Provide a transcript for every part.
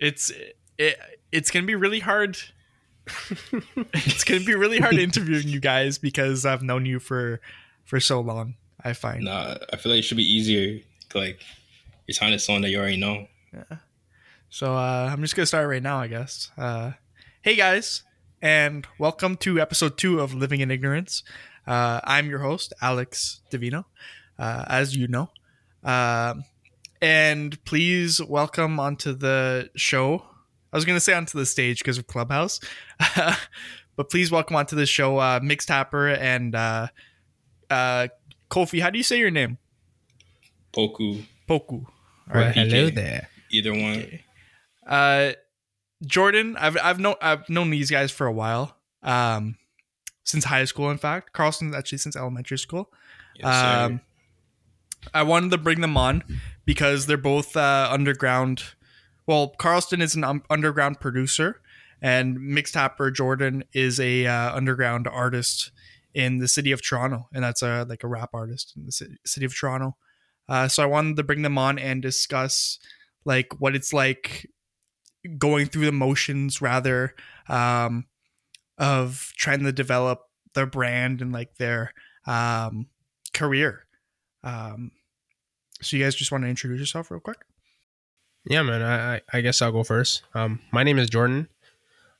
It's gonna be really hard. It's gonna be really hard interviewing you guys because I've known you for so long. I find. Nah, I feel like it should be easier. Like you're talking to someone that you already know. Yeah. So I'm just gonna start right now, I guess. Hey guys, and welcome to episode 2 of Living in Ignorance. I'm your host, Alex Devino, as you know. And please welcome onto the show. I was going to say onto the stage because of Clubhouse. But please welcome onto the show, Mixtapper and Kofi. How do you say your name? Poku. All right. Hello there. Either one. Okay. Jordan, I've known these guys for a while. Since high school, in fact. Carlston, actually, since elementary school. Yes, I wanted to bring them on because they're both underground. Well, Carlston is an underground producer, and Mixtapper Jordan is a underground artist in the city of Toronto, and that's a rap artist in the city of Toronto. So I wanted to bring them on and discuss like what it's like going through the motions, rather of trying to develop their brand and like their career. So you guys just want to introduce yourself real quick? Yeah, man, I guess I'll go first. My name is Jordan.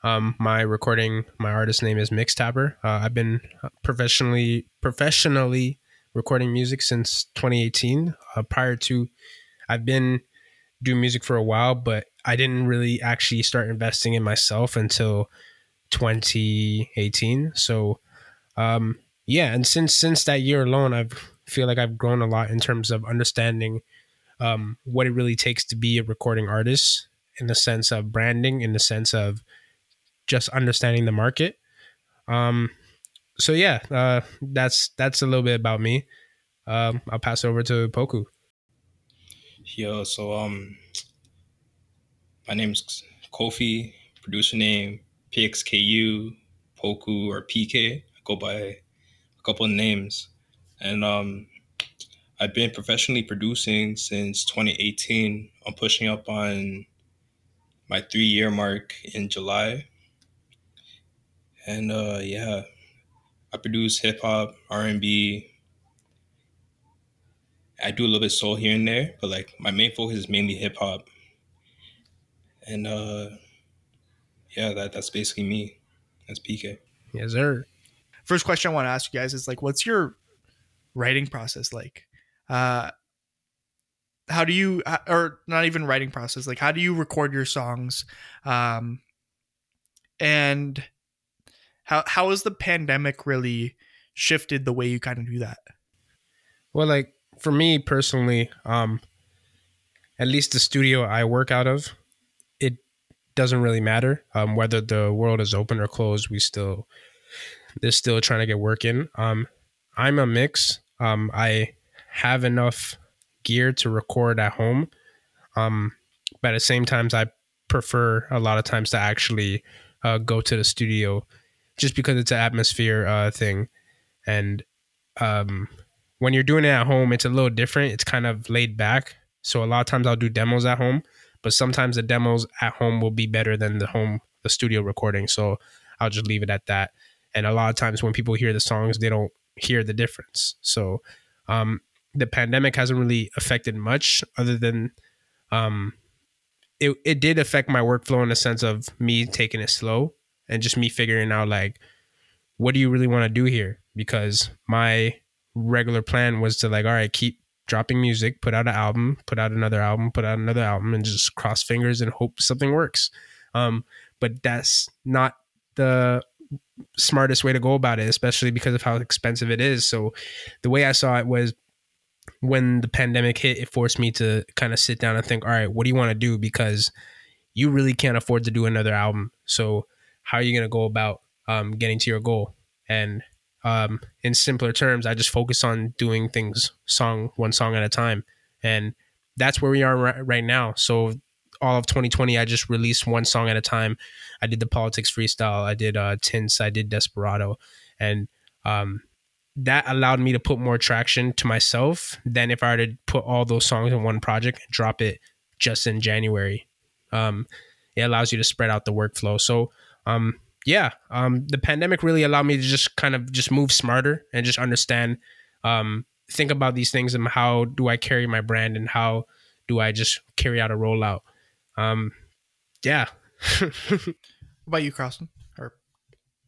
My artist name is Mixtapper. I've been professionally recording music since 2018. Prior to, I've been doing music for a while, but I didn't really actually start investing in myself until 2018. So, yeah. And since that year alone, I feel like I've grown a lot in terms of understanding what it really takes to be a recording artist in the sense of branding, in the sense of just understanding the market. So yeah, that's a little bit about me. I'll pass it over to Poku. Yo, so my name's Kofi, producer name PXKU, Poku or PK. I go by a couple of names. And I've been professionally producing since 2018. I'm pushing up on my 3-year mark in July. And yeah, I produce hip hop, R&B. I do a little bit of soul here and there, but like my main focus is mainly hip hop. And yeah, that's basically me. That's PK. Yes, sir. First question I want to ask you guys is like, what's your writing process like? How do you, or not even writing process, like how do you record your songs? And how has the pandemic really shifted the way you kind of do that? Well, like for me personally, at least the studio I work out of, it doesn't really matter whether the world is open or closed. They're still trying to get work in. I'm a mix. I have enough gear to record at home. But at the same time, I prefer a lot of times to actually go to the studio just because it's an atmosphere thing. And when you're doing it at home, it's a little different. It's kind of laid back. So a lot of times I'll do demos at home, but sometimes the demos at home will be better than the studio recording. So I'll just leave it at that. And a lot of times when people hear the songs, they don't hear the difference. So the pandemic hasn't really affected much other than it did affect my workflow in the sense of me taking it slow and just me figuring out like, what do you really want to do here? Because my regular plan was to like, all right, keep dropping music, put out an album, put out another album, put out another album, and just cross fingers and hope something works. But that's not the smartest way to go about it, especially because of how expensive it is. So the way I saw it was when the pandemic hit, it forced me to kind of sit down and think, all right, what do you want to do? Because you really can't afford to do another album. So how are you going to go about getting to your goal? And in simpler terms, I just focus on doing things one song at a time. And that's where we are right now. So all of 2020, I just released one song at a time. I did the Politics freestyle. I did Tints. I did Desperado. And that allowed me to put more traction to myself than if I were to put all those songs in one project and drop it just in January. it allows you to spread out the workflow. So the pandemic really allowed me to just kind of just move smarter and just understand, think about these things and how do I carry my brand and how do I just carry out a rollout? What about you, Carlston? Or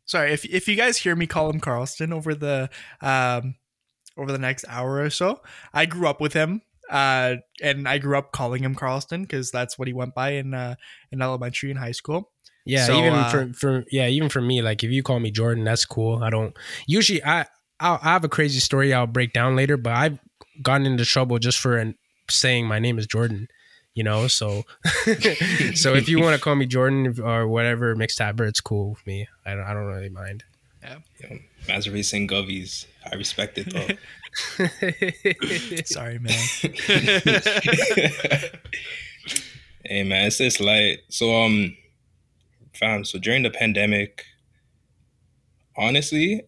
sorry, if you guys hear me call him Carlston over the next hour or so, I grew up with him. And I grew up calling him Carlston because that's what he went by in elementary and high school. Yeah, so, even for me, like if you call me Jordan, that's cool. I don't usually. I have a crazy story I'll break down later, but I've gotten into trouble just for saying my name is Jordan. You know, so so if you want to call me Jordan or whatever, Mixtapper, it's cool with me. I don't really mind. Yeah, Maserati and Govies, I respect it though. Sorry, man. Hey, man, it's this light. So, fam. So during the pandemic, honestly,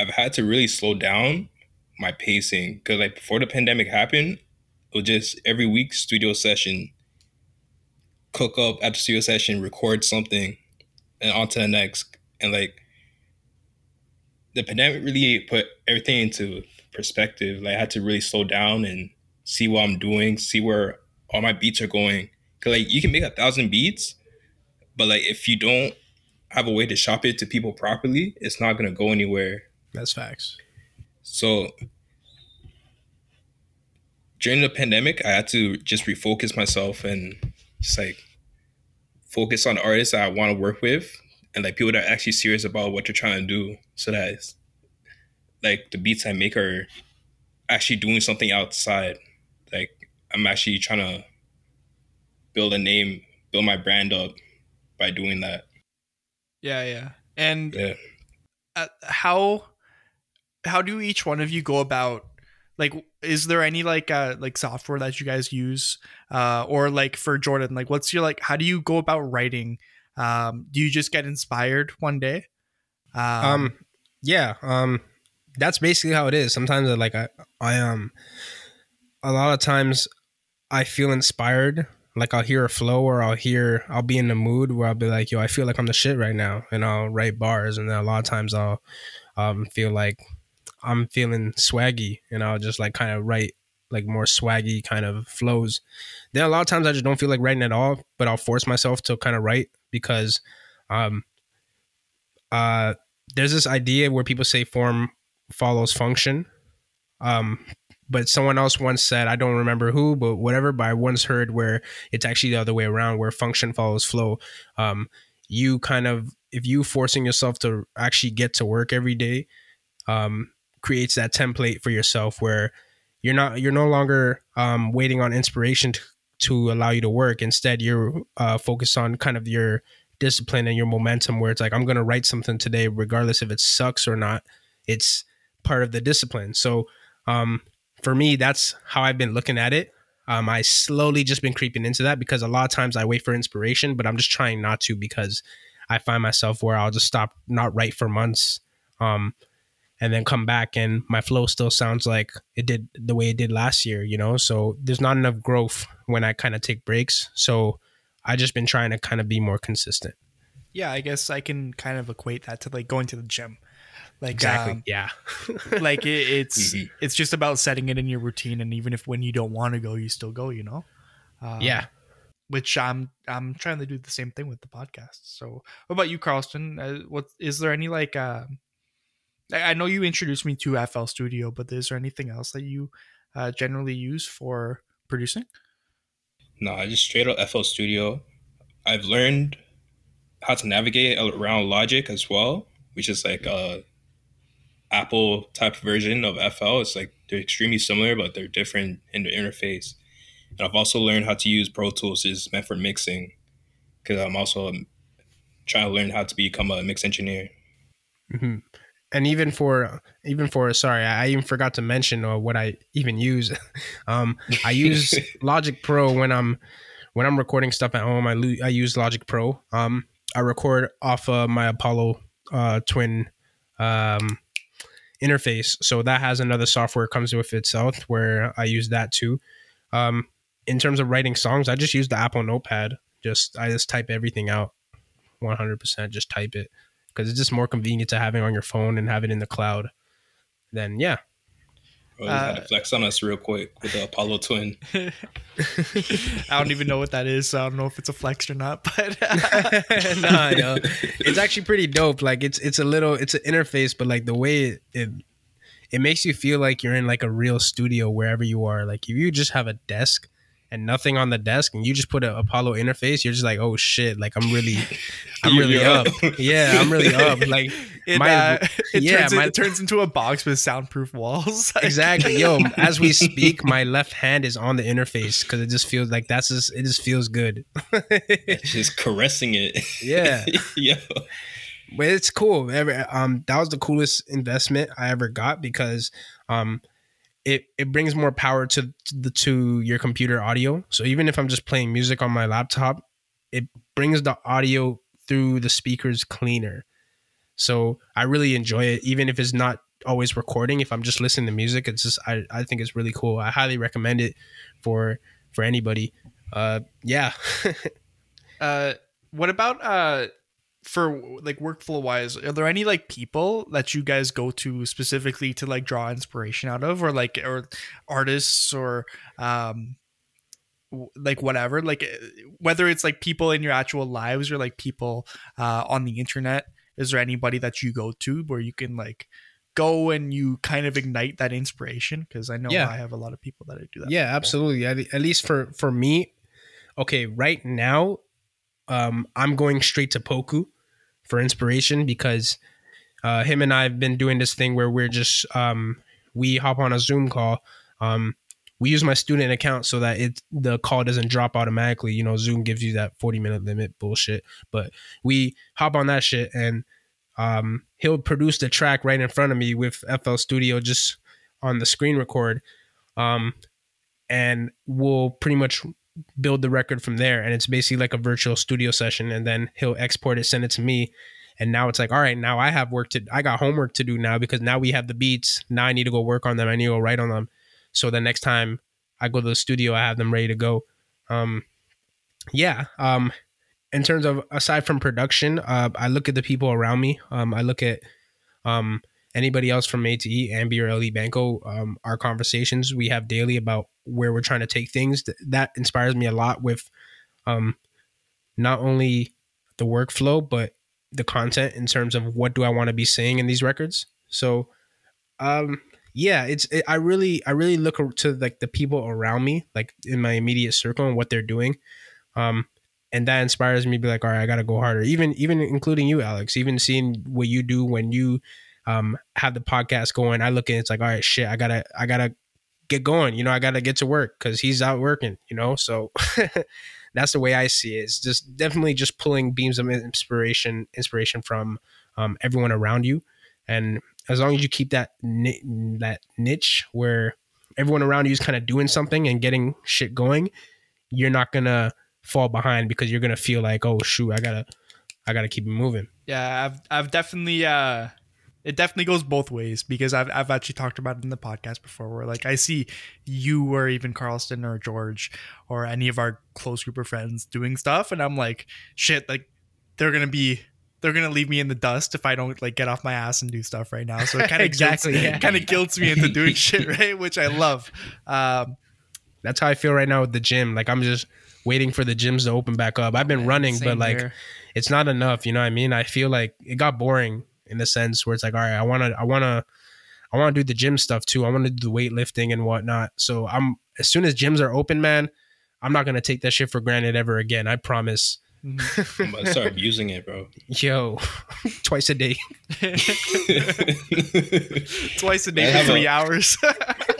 I've had to really slow down my pacing because, like, before the pandemic happened, it was just every week studio session, cook up after studio session, record something, and on to the next. And like, the pandemic really put everything into perspective. Like, I had to really slow down and see what I'm doing, see where all my beats are going. Cause like, you can make 1,000 beats, but like, if you don't have a way to shop it to people properly, it's not gonna go anywhere. That's facts. So during the pandemic, I had to just refocus myself and just like focus on artists that I want to work with and like people that are actually serious about what you're trying to do, so that it's like the beats I make are actually doing something outside. Like, I'm actually trying to build a name, build my brand up by doing that. Yeah. And yeah. How do each one of you go about, like, is there any like software that you guys use, or like for Jordan, like what's your, like, how do you go about writing? Do you just get inspired one day? That's basically how it is. Sometimes I a lot of times I feel inspired. Like, I'll hear a flow or I'll be in the mood where I'll be like, yo, I feel like I'm the shit right now, and I'll write bars. And then a lot of times I'll feel like I'm feeling swaggy, and I'll just like kind of write like more swaggy kind of flows. Then a lot of times I just don't feel like writing at all, but I'll force myself to kind of write because there's this idea where people say form follows function. But someone else once said, I don't remember who, but whatever, but I once heard where it's actually the other way around, where function follows flow. You kind of, if you forcing yourself to actually get to work every day, creates that template for yourself where you're no longer waiting on inspiration to allow you to work. Instead, you're focused on kind of your discipline and your momentum, where it's like, I'm going to write something today, regardless if it sucks or not. It's part of the discipline. So, for me, that's how I've been looking at it. I slowly just been creeping into that because a lot of times I wait for inspiration, but I'm just trying not to because I find myself where I'll just stop, not write for months, and then come back and my flow still sounds like it did the way it did last year, you know? So there's not enough growth when I kind of take breaks. So I just been trying to kind of be more consistent. Yeah, I guess I can kind of equate that to like going to the gym. Like, exactly. Yeah. Like it's just about setting it in your routine, and even if when you don't want to go, you still go. You know. Yeah. Which I'm trying to do the same thing with the podcast. So, what about you, Carlston? What is there any like? I know you introduced me to FL Studio, but is there anything else that you generally use for producing? No, I just straight up FL Studio. I've learned how to navigate around Logic as well, which is like Apple type version of FL. It's like they're extremely similar, but they're different in the interface. And I've also learned how to use Pro Tools, is meant for mixing, because I'm also trying to learn how to become a mix engineer. Mm-hmm. And I even forgot to mention what I even use. I use Logic Pro when I'm recording stuff at home. I use Logic Pro. I record off of my Apollo Twin interface, so that has another software comes with itself where I use that too. In terms of writing songs, I just use the Apple Notepad I just type everything out 100%, just type it, because it's just more convenient to having on your phone and have it in the cloud. Then yeah. Bro, he's gonna flex on us real quick with the Apollo Twin. I don't even know what that is, so I don't know if it's a flex or not. But no, it's actually pretty dope. Like it's an interface, but like the way it makes you feel like you're in like a real studio wherever you are. Like if you just have a desk and nothing on the desk, and you just put an Apollo interface, you're just like, oh shit! Like I'm really up. Yeah, I'm really up. Like. It turns into a box with soundproof walls. Exactly. Yo, as we speak, my left hand is on the interface because it just feels like it just feels good. Just caressing it. Yeah. Yo. But it's cool. That was the coolest investment I ever got because it brings more power to your computer audio. So even if I'm just playing music on my laptop, it brings the audio through the speakers cleaner. So I really enjoy it, even if it's not always recording. If I'm just listening to music, it's just I think it's really cool. I highly recommend it for anybody. Yeah. What about for like workflow wise? Are there any like people that you guys go to specifically to like draw inspiration out of, or artists or like whatever, like whether it's like people in your actual lives or like people on the internet? Is there anybody that you go to where you can like go and you kind of ignite that inspiration? Because I know I have a lot of people that I do that. Yeah, with. Absolutely. At least for me, okay, right now, I'm going straight to Poku for inspiration because him and I have been doing this thing where we're just we hop on a Zoom call. We use my student account so that the call doesn't drop automatically. You know, Zoom gives you that 40-minute limit bullshit. But we hop on that shit, and he'll produce the track right in front of me with FL Studio just on the screen record. And we'll pretty much build the record from there. And it's basically like a virtual studio session. And then he'll export it, send it to me. And now it's like, all right, now I got homework to do now because now we have the beats. Now I need to go work on them. I need to go write on them. So the next time I go to the studio, I have them ready to go. In terms of aside from production, I look at the people around me. I look at anybody else from Made to Eat, Ambi or LD Banco. Our conversations we have daily about where we're trying to take things. That inspires me a lot with not only the workflow, but the content in terms of what do I want to be saying in these records. So, yeah, I really look to like the people around me, like in my immediate circle and what they're doing. And that inspires me to be like, all right, I got to go harder. Even including you, Alex, even seeing what you do when you have the podcast going, I look at it's like, all right, shit, I gotta get going. You know, I got to get to work because he's out working, you know, so that's the way I see it. It's just definitely just pulling beams of inspiration from everyone around you. And as long as you keep that niche where everyone around you is kind of doing something and getting shit going, you're not going to fall behind because you're going to feel like, oh shoot, I got to keep it moving. Yeah. I've definitely, it definitely goes both ways because I've actually talked about it in the podcast before where like I see you or even Carlston or George or any of our close group of friends doing stuff. And I'm like, shit, like they're going to leave me in the dust if I don't like get off my ass and do stuff right now. So it kind of guilts me into doing shit, right? Which I love. That's how I feel right now with the gym. Like I'm just waiting for the gyms to open back up. I've been running, but like it's not enough. You know what I mean? I feel like it got boring in the sense where it's like, all right, I want to do the gym stuff too. I want to do the weightlifting and whatnot. So as soon as gyms are open, man, I'm not going to take that shit for granted ever again. I promise. I'm about to start using it, bro. Yo, twice a day. Twice a day for 3 hours.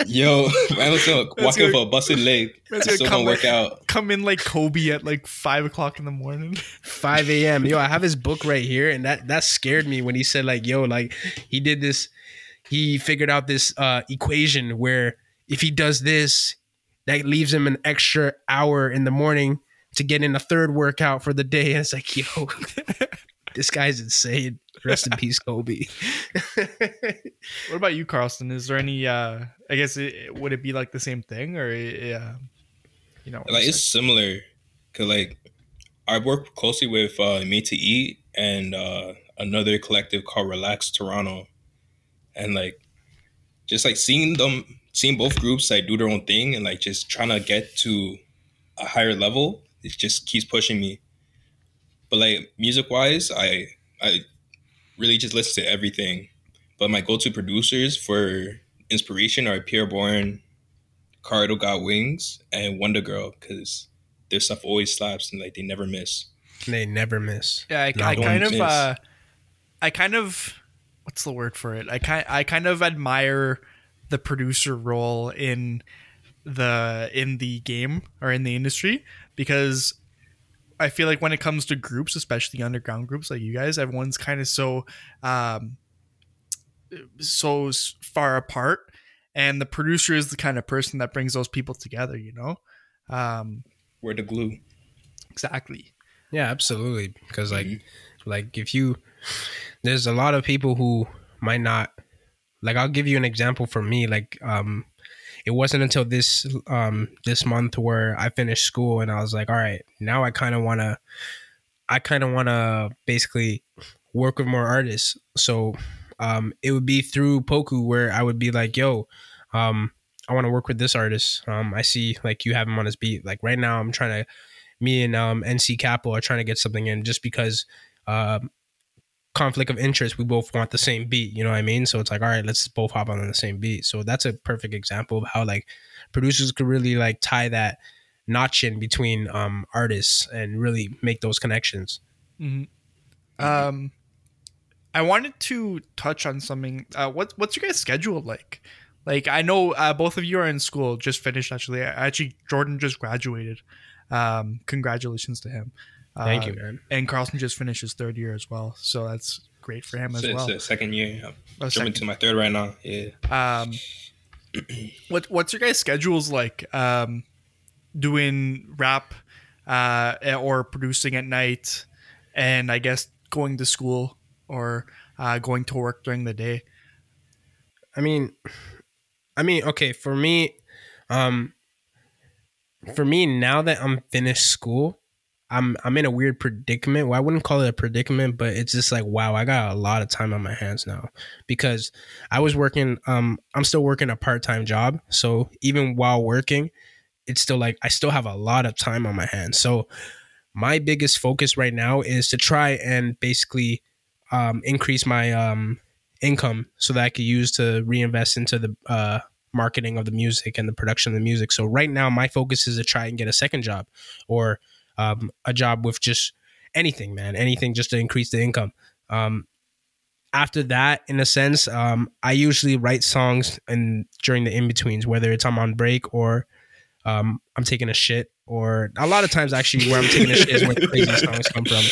Yo, I was walking up a busted leg. Still gonna work out. Come in like Kobe at like 5 o'clock in the morning. 5 a.m. Yo, I have his book right here, and that scared me when he said like, yo, like he did this. He figured out this equation where if he does this, that leaves him an extra hour in the morning to get in a third workout for the day. And it's like, yo, this guy's insane. Rest in peace, Kobe. What about you, Carlston? Is there any, I guess, would it be like the same thing or, you know, like it's similar. Cause like I work closely with Made to Eat and another collective called Relax Toronto. And like, just like seeing both groups like do their own thing and like just trying to get to a higher level, it just keeps pushing me. But like music wise, I really just listen to everything. But my go-to producers for inspiration are Pierre Bourne, Cardo Got Wings, and Wonder Girl, because their stuff always slaps and like they never miss. They never miss. Yeah, I kind of what's the word for it? I kind of admire the producer role in the game or in the industry, because I feel like when it comes to groups, especially underground groups like you guys, everyone's kind of so far apart, and the producer is the kind of person that brings those people together, you know? We're the glue. Exactly. Yeah, absolutely. Because like if you, there's a lot of people who might not, like, I'll give you an example for me. Like, it wasn't until this month where I finished school and I was like, all right, now I kind of want to basically work with more artists. So it would be through Poku where I would be like, yo, I want to work with this artist. I see like you have him on his beat. Like right now me and NC Capital are trying to get something in, just because conflict of interest, we both want the same beat, you know what I mean? So it's like, all right, let's both hop on the same beat. So that's a perfect example of how like producers could really like tie that notch in between artists and really make those connections. Mm-hmm. I wanted to touch on something. What's your guys' schedule like? Like, I know both of you are in school, just finished actually. Actually, Jordan just graduated. Congratulations to him. Thank you, man. And Carlston just finished his third year as well. So that's great for him as well. It's the second year. I'm jumping to my third right now. Yeah. What's your guys' schedules like? Doing rap or producing at night, and I guess going to school or going to work during the day? I mean, okay, for me now that I'm finished school, I'm in a weird predicament. Well, I wouldn't call it a predicament, but it's just like, wow, I got a lot of time on my hands now, because I was working, I'm still working a part-time job. So even while working, it's still like, I still have a lot of time on my hands. So my biggest focus right now is to try and basically increase my income so that I could use to reinvest into the marketing of the music and the production of the music. So right now my focus is to try and get a second job, or a job with just anything, man, anything just to increase the income. After that, in a sense, I usually write songs and during the in-betweens, whether it's I'm on break or I'm taking a shit. Or a lot of times, actually, where I'm taking a shit is where the craziest songs come from.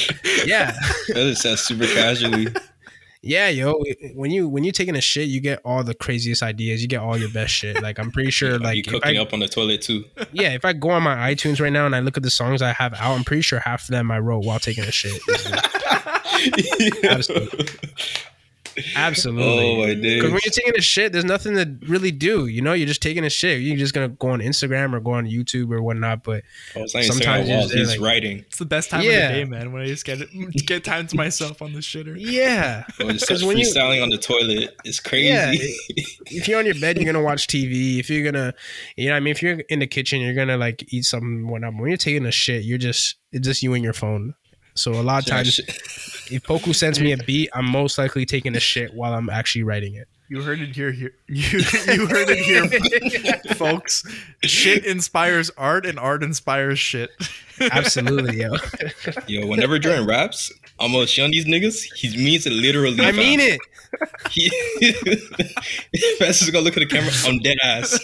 Yeah, that just sounds super casually. Yeah, yo, when you taking a shit, you get all the craziest ideas. You get all your best shit. Like, I'm pretty sure, like, you cooking up on the toilet too. Yeah, if I go on my iTunes right now and I look at the songs I have out, I'm pretty sure half of them I wrote while taking a shit. Absolutely. Absolutely. Oh, I did. Because when you're taking a shit, there's nothing to really do. You know, you're just taking a shit. You're just gonna go on Instagram or go on YouTube or whatnot. But sometimes he's like, writing. It's the best time of the day, man. When I just get time to myself on the shitter. Yeah, because when you're freestyling on the toilet, it's crazy. Yeah, if you're on your bed, you're gonna watch TV. If you're gonna, you know what I mean, if you're in the kitchen, you're gonna like eat something, whatnot. When you're taking a shit, it's just you and your phone. So a lot of times, if Poku sends me a beat, I'm most likely taking a shit while I'm actually writing it. You heard it here. You heard it here, folks. Shit inspires art, and art inspires shit. Absolutely, yo. Yo, whenever Jordan raps, I'm gonna shun these niggas. He means it literally. I mean it. Fast is gonna look at the camera. I'm dead ass.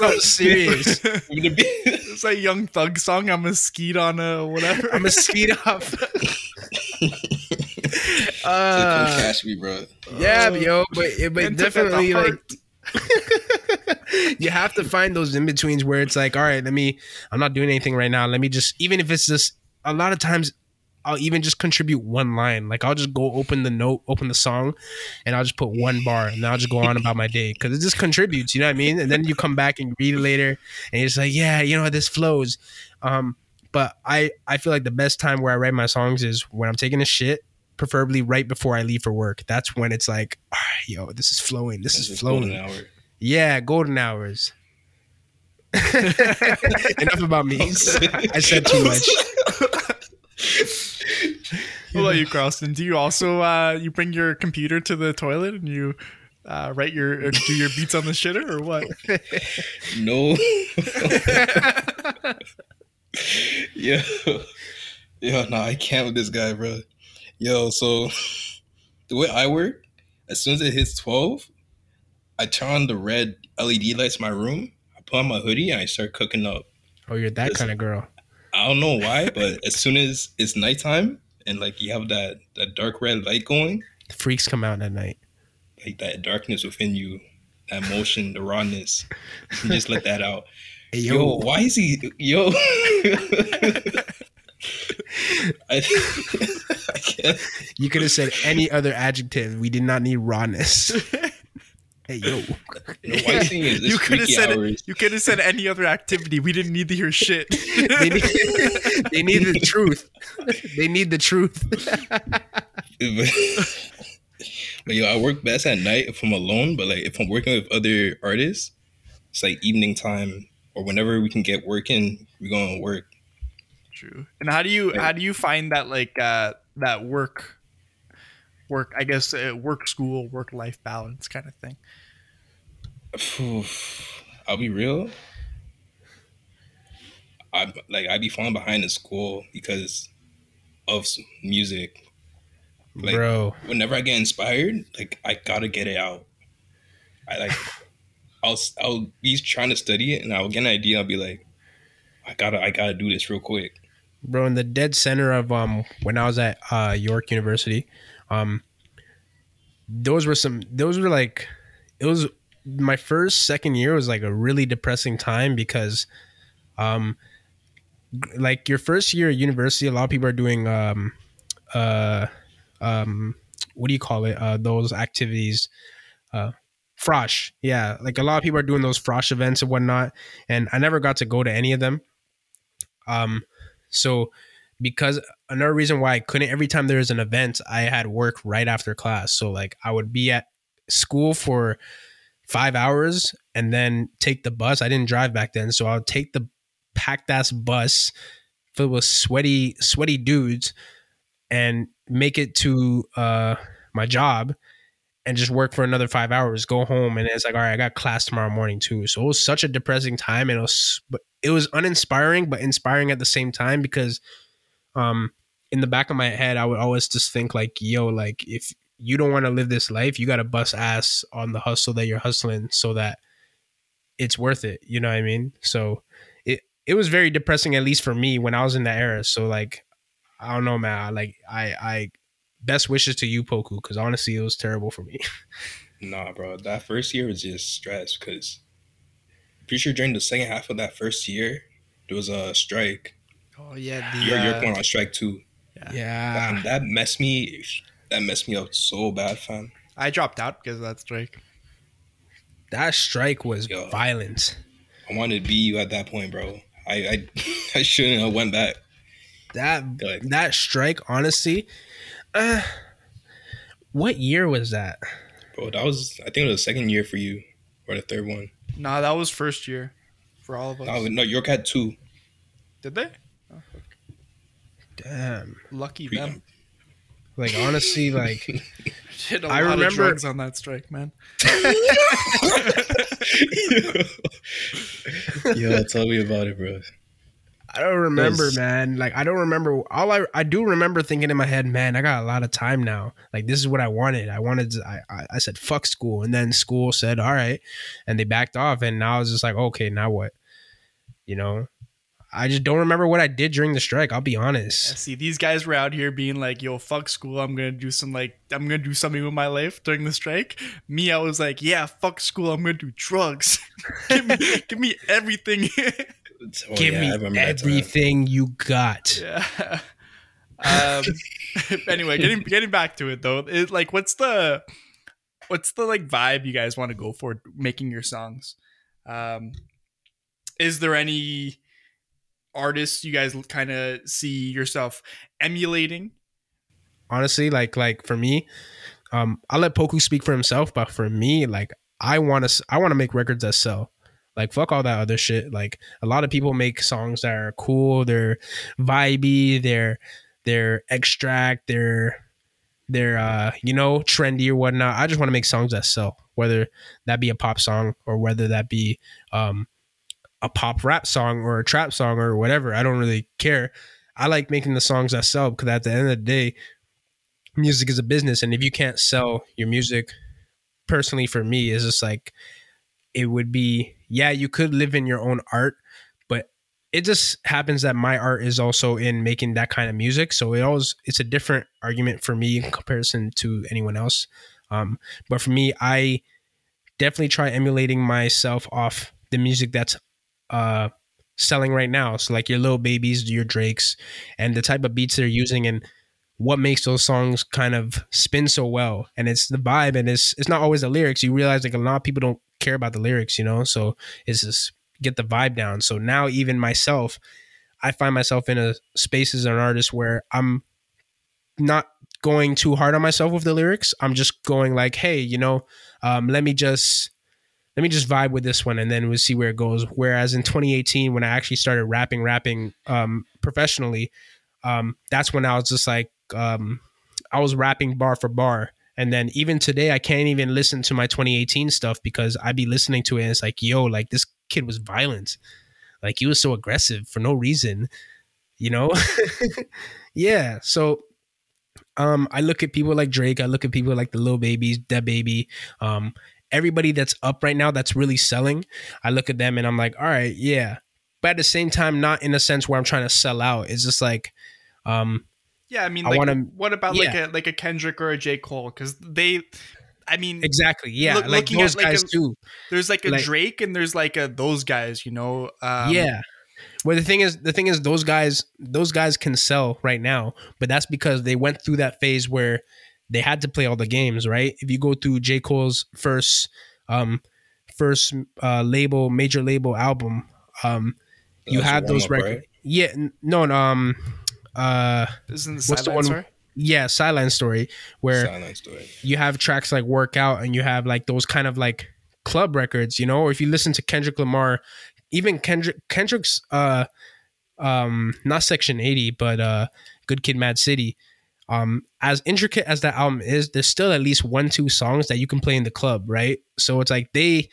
I'm serious. It's a Young Thug song. I'm a skeet on a whatever. I'm a skeet up. Cash me, bro. Yeah, yo, but definitely like you have to find those in betweens where it's like, all right, I'm not doing anything right now. Let me just, even if it's just, a lot of times I'll even just contribute one line. Like I'll just go open the song, and I'll just put one bar, and I'll just go on about my day because it just contributes. You know what I mean? And then you come back and read it later, and it's like, yeah, you know how this flows. But I feel like the best time where I write my songs is when I'm taking a shit, preferably right before I leave for work. That's when it's like, oh, yo, this is flowing. This is flowing. Golden hour. Yeah, golden hours. Enough about me. I said too much. What about you, Carlston? Do you also you bring your computer to the toilet and you write your do your beats on the shitter or what? No. Yo, no, I can't with this guy, bro. Yo, so the way I work, as soon as it hits 12, I turn on the red LED lights in my room. I put on my hoodie and I start cooking up. Oh, you're that kind of girl. I don't know why, but as soon as it's nighttime and like you have that dark red light going, the freaks come out at night. Like that darkness within you, that motion, the rawness, you just let that out. Hey, yo, why is he? Yo, I can't. You could have said any other adjective. We did not need rawness. Hey, yo. No, why is you could have said hours. You could have said any other activity. We didn't need to hear shit. They need the truth. They need the truth. But yo, I work best at night if I'm alone. But like if I'm working with other artists, it's like evening time or whenever we can get work in, we're going to work. True. And how do you find that like that work, I guess, work, school, work life balance kind of thing? I'll be real. I'd be falling behind in school because of music. Like, bro, whenever I get inspired, like I gotta get it out. I'll be trying to study it and I'll get an idea. I'll be like, I gotta do this real quick. Bro, in the dead center of when I was at York University, it was my second year was like a really depressing time because like your first year at university, a lot of people are doing what do you call it? Those activities, frosh. Yeah. Like a lot of people are doing those frosh events and whatnot. And I never got to go to any of them. So because another reason why I couldn't, every time there was an event, I had work right after class. So like I would be at school for 5 hours and then take the bus. I didn't drive back then. So I would take the packed ass bus filled with sweaty dudes and make it to my job and just work for another 5 hours, go home. And it's like, all right, I got class tomorrow morning too. So it was such a depressing time. And it was uninspiring, but inspiring at the same time, because in the back of my head, I would always just think like, yo, like if you don't want to live this life, you got to bust ass on the hustle that you're hustling so that it's worth it. You know what I mean? So it was very depressing, at least for me when I was in that era. So like, I don't know, man. Like I best wishes to you, Poku, because honestly, it was terrible for me. Nah, bro. That first year was just stress because I'm pretty sure during the second half of that first year, there was a strike. Oh, yeah. You're going on strike, too. Yeah. Damn, that messed me up so bad, fam. I dropped out because of that strike. That strike was violent. I wanted to be you at that point, bro. I shouldn't have went back. That strike, honestly, what year was that? Bro, that was, I think it was the second year for you, or the third one. Nah, that was first year for all of us. No, York had two. Did they? Oh, fuck. Damn. Lucky them. Like, honestly, like, shit, I remember drugs on that strike, man. Yo, tell me about it, bro. I don't remember, man. Like, I don't remember. I do remember thinking in my head, man, I got a lot of time now. Like, this is what I wanted. I said, fuck school. And then school said, all right. And they backed off. And now I was just like, okay, now what? You know? I just don't remember what I did during the strike. I'll be honest. Yeah, see, these guys were out here being like, yo, fuck school. I'm going to do something with my life during the strike. Me, I was like, yeah, fuck school. I'm going to do drugs. give me everything. Oh, give me everything you got. Yeah. Anyway, getting back to it though, it, like, what's the like vibe you guys want to go for making your songs? Is there any artists you guys kind of see yourself emulating? Honestly, like for me, I'll let Poku speak for himself, but for me, like I want to make records that sell. Like, fuck all that other shit. Like, a lot of people make songs that are cool, they're vibey, they're extract, they're you know, trendy or whatnot. I just want to make songs that sell, whether that be a pop song or whether that be a pop rap song or a trap song or whatever. I don't really care. I like making the songs that sell, because at the end of the day, music is a business, and if you can't sell your music, personally for me, it's just like, it would be, yeah, you could live in your own art, but it just happens that my art is also in making that kind of music. So it's a different argument for me in comparison to anyone else. But for me, I definitely try emulating myself off the music that's selling right now. So like your Lil Babies, your Drakes, and the type of beats they're using and what makes those songs kind of spin so well. And it's the vibe, and it's not always the lyrics. You realize like a lot of people don't care about the lyrics, you know, so it's just get the vibe down. So now even myself, I find myself in a space as an artist where I'm not going too hard on myself with the lyrics. I'm just going like, hey, you know, let me just vibe with this one, and then we'll see where it goes. Whereas in 2018, when I actually started rapping professionally, that's when I was just like, I was rapping bar for bar. And then even today, I can't even listen to my 2018 stuff, because I'd be listening to it and it's like, yo, like this kid was violent. Like he was so aggressive for no reason, you know? Yeah. So I look at people like Drake. I look at people like the Lil Babies, Da Baby, everybody that's up right now that's really selling. I look at them and I'm like, all right, yeah. But at the same time, not in a sense where I'm trying to sell out. It's just like... yeah, I mean, like, what about like a Kendrick or a J. Cole? Because they, I mean, exactly, yeah, like those guys too. There's like a Drake and there's like a those guys, you know. Yeah. Well, the thing is, those guys can sell right now, but that's because they went through that phase where they had to play all the games, right? If you go through J. Cole's first major label album, you have those records. Right? Yeah, no. Isn't the what's the one? Story? Yeah, Sideline Story, where you have tracks like Workout, and you have like those kind of like club records, you know. Or if you listen to Kendrick Lamar, even Kendrick's not Section 80, but Good Kid, Mad City. As intricate as that album is, there's still at least 1-2 songs that you can play in the club, right? So it's like they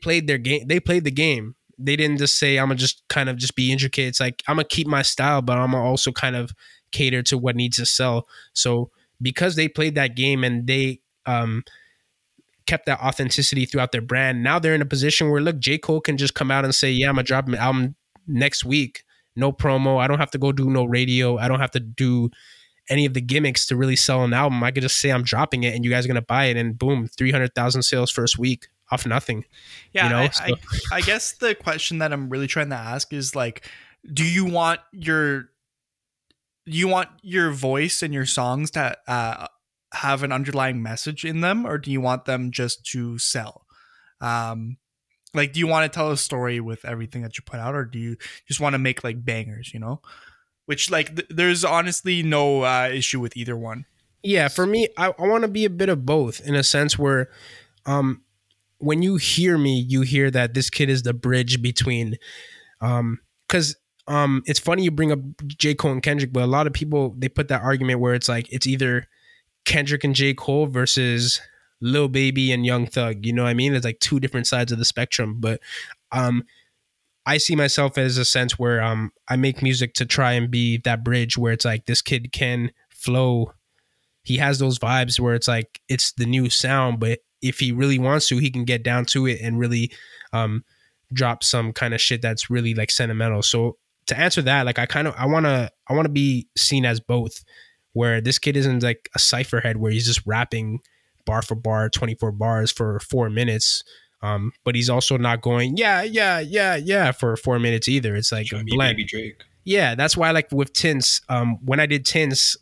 played their game. They played the game. They didn't just say, I'm going to just kind of just be intricate. It's like, I'm going to keep my style, but I'm going to also kind of cater to what needs to sell. So because they played that game and they kept that authenticity throughout their brand, now they're in a position where, look, J. Cole can just come out and say, yeah, I'm going to drop an album next week. No promo. I don't have to go do no radio. I don't have to do any of the gimmicks to really sell an album. I could just say I'm dropping it and you guys are going to buy it. And boom, 300,000 sales first week. Off nothing. Yeah, you know, I guess the question that I'm really trying to ask is like, do you want your voice and your songs to have an underlying message in them, or do you want them just to sell? Like, do you want to tell a story with everything that you put out, or do you just want to make like bangers? You know, which like there's honestly no issue with either one. Yeah, for me, I want to be a bit of both, in a sense where, when you hear me, you hear that this kid is the bridge between, because it's funny you bring up J. Cole and Kendrick, but a lot of people, they put that argument where it's like, it's either Kendrick and J. Cole versus Lil Baby and Young Thug. You know what I mean? It's like two different sides of the spectrum. But I see myself as a sense where I make music to try and be that bridge where it's like, this kid can flow. He has those vibes where it's like, it's the new sound, but if he really wants to, he can get down to it and really drop some kind of shit that's really like sentimental. So to answer that, like I want to be seen as both, where this kid isn't like a cipher head where he's just rapping bar for bar, 24 bars for 4 minutes. But he's also not going, yeah for 4 minutes either. It's like a blend. Baby Drake. Yeah. That's why like with Tints, when I did Tints,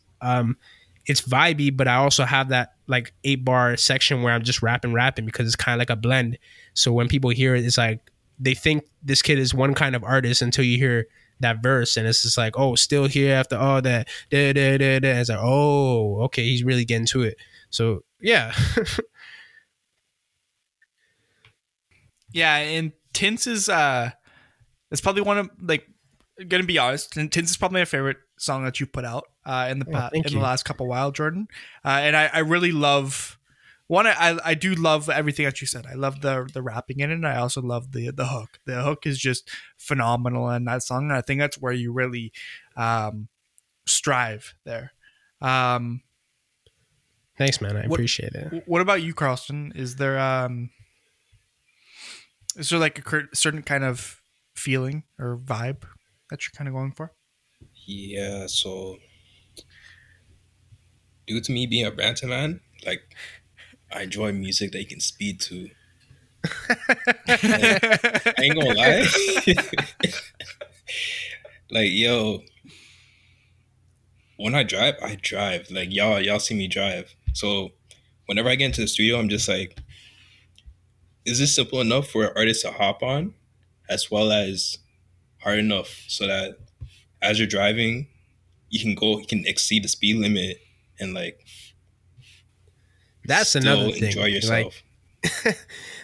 it's vibey, but I also have that like 8-bar section where I'm just rapping because it's kind of like a blend. So when people hear it, it's like they think this kid is one kind of artist until you hear that verse, and it's just like, oh, still here after all that. It's like, oh, okay, he's really getting to it. So yeah. Yeah, and Tints is it's probably one of, like, gonna be honest, Tints is probably my favorite song that you put out in the last couple of while, Jordan. And I really love one. I do love everything that you said. I love the rapping in it, and I also love the hook. The hook is just phenomenal in that song, and I think that's where you really strive there. Thanks, man. Appreciate it. What about you, Carlston? Is there like a certain kind of feeling or vibe that you're kind of going for? Yeah, so due to me being a banter man, like, I enjoy music that you can speed to. I ain't gonna lie. Like, yo, when I drive. Like, y'all see me drive. So whenever I get into the studio, I'm just like, is this simple enough for an artist to hop on, as well as hard enough so that as you're driving, you can exceed the speed limit and, like, that's another thing. Enjoy yourself.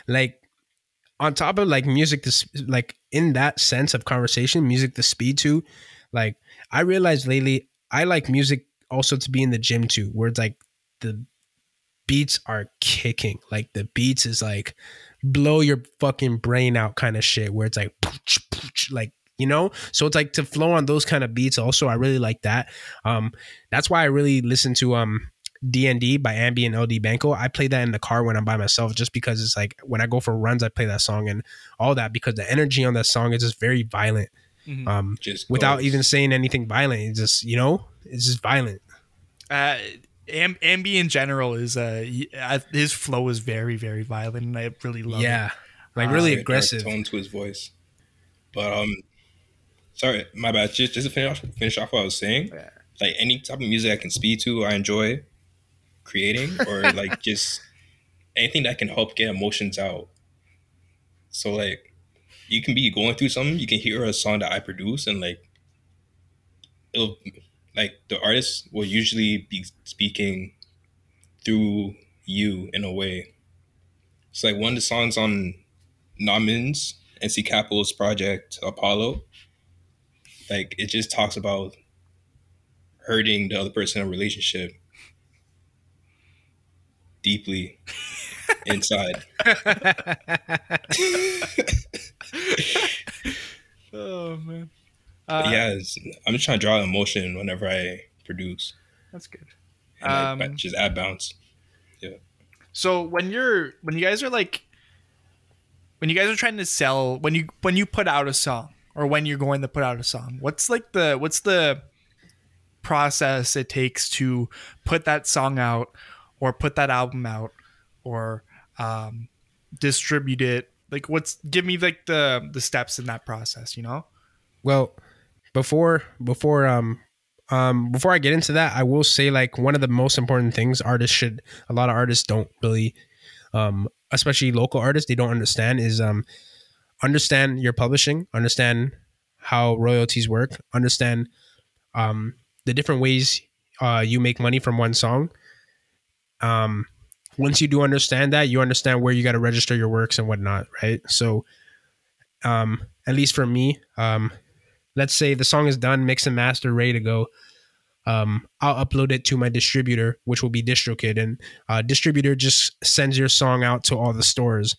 Like on top of, like, music, this, like, in that sense of conversation, music to speed to, like, I realized lately I like music also to be in the gym too, where it's like the beats are kicking, like the beats is like blow your fucking brain out kind of shit, where it's like pooch, pooch, like, you know, so it's like to flow on those kind of beats also. I really like that. That's why I really listen to D&D by Ambi and LD Banco. I play that in the car when I'm by myself, just because it's like when I go for runs, I play that song and all that, because the energy on that song is just very violent. Mm-hmm. Just without even saying anything violent, it's just, you know, it's just violent. Ambi in general is his flow is very, very violent, and I really love it. Like really aggressive tone to his voice. But sorry, my bad. Just to finish off what I was saying, like any type of music I can speak to, I enjoy creating, or like just anything that can help get emotions out. So like you can be going through something, you can hear a song that I produce, and like it'll, like, the artist will usually be speaking through you in a way. It's like one of the songs on Naman's NC Capital's project Apollo, like it just talks about hurting the other person in a relationship deeply inside. Oh man. I'm just trying to draw emotion whenever I produce. That's good. And like, just add bounce. Yeah. So when you put out a song, or when you're going to put out a song, what's the process it takes to put that song out, or put that album out, or distribute it? Like, give me like the steps in that process, you know? Well, before I get into that, I will say, like, one of the most important things a lot of artists don't really, especially local artists, they don't understand is understand your publishing, understand how royalties work, understand the different ways you make money from one song. Once you do understand that, you understand where you got to register your works and whatnot, right? So, at least for me, let's say the song is done, mix and master, ready to go. I'll upload it to my distributor, which will be DistroKid, and distributor just sends your song out to all the stores.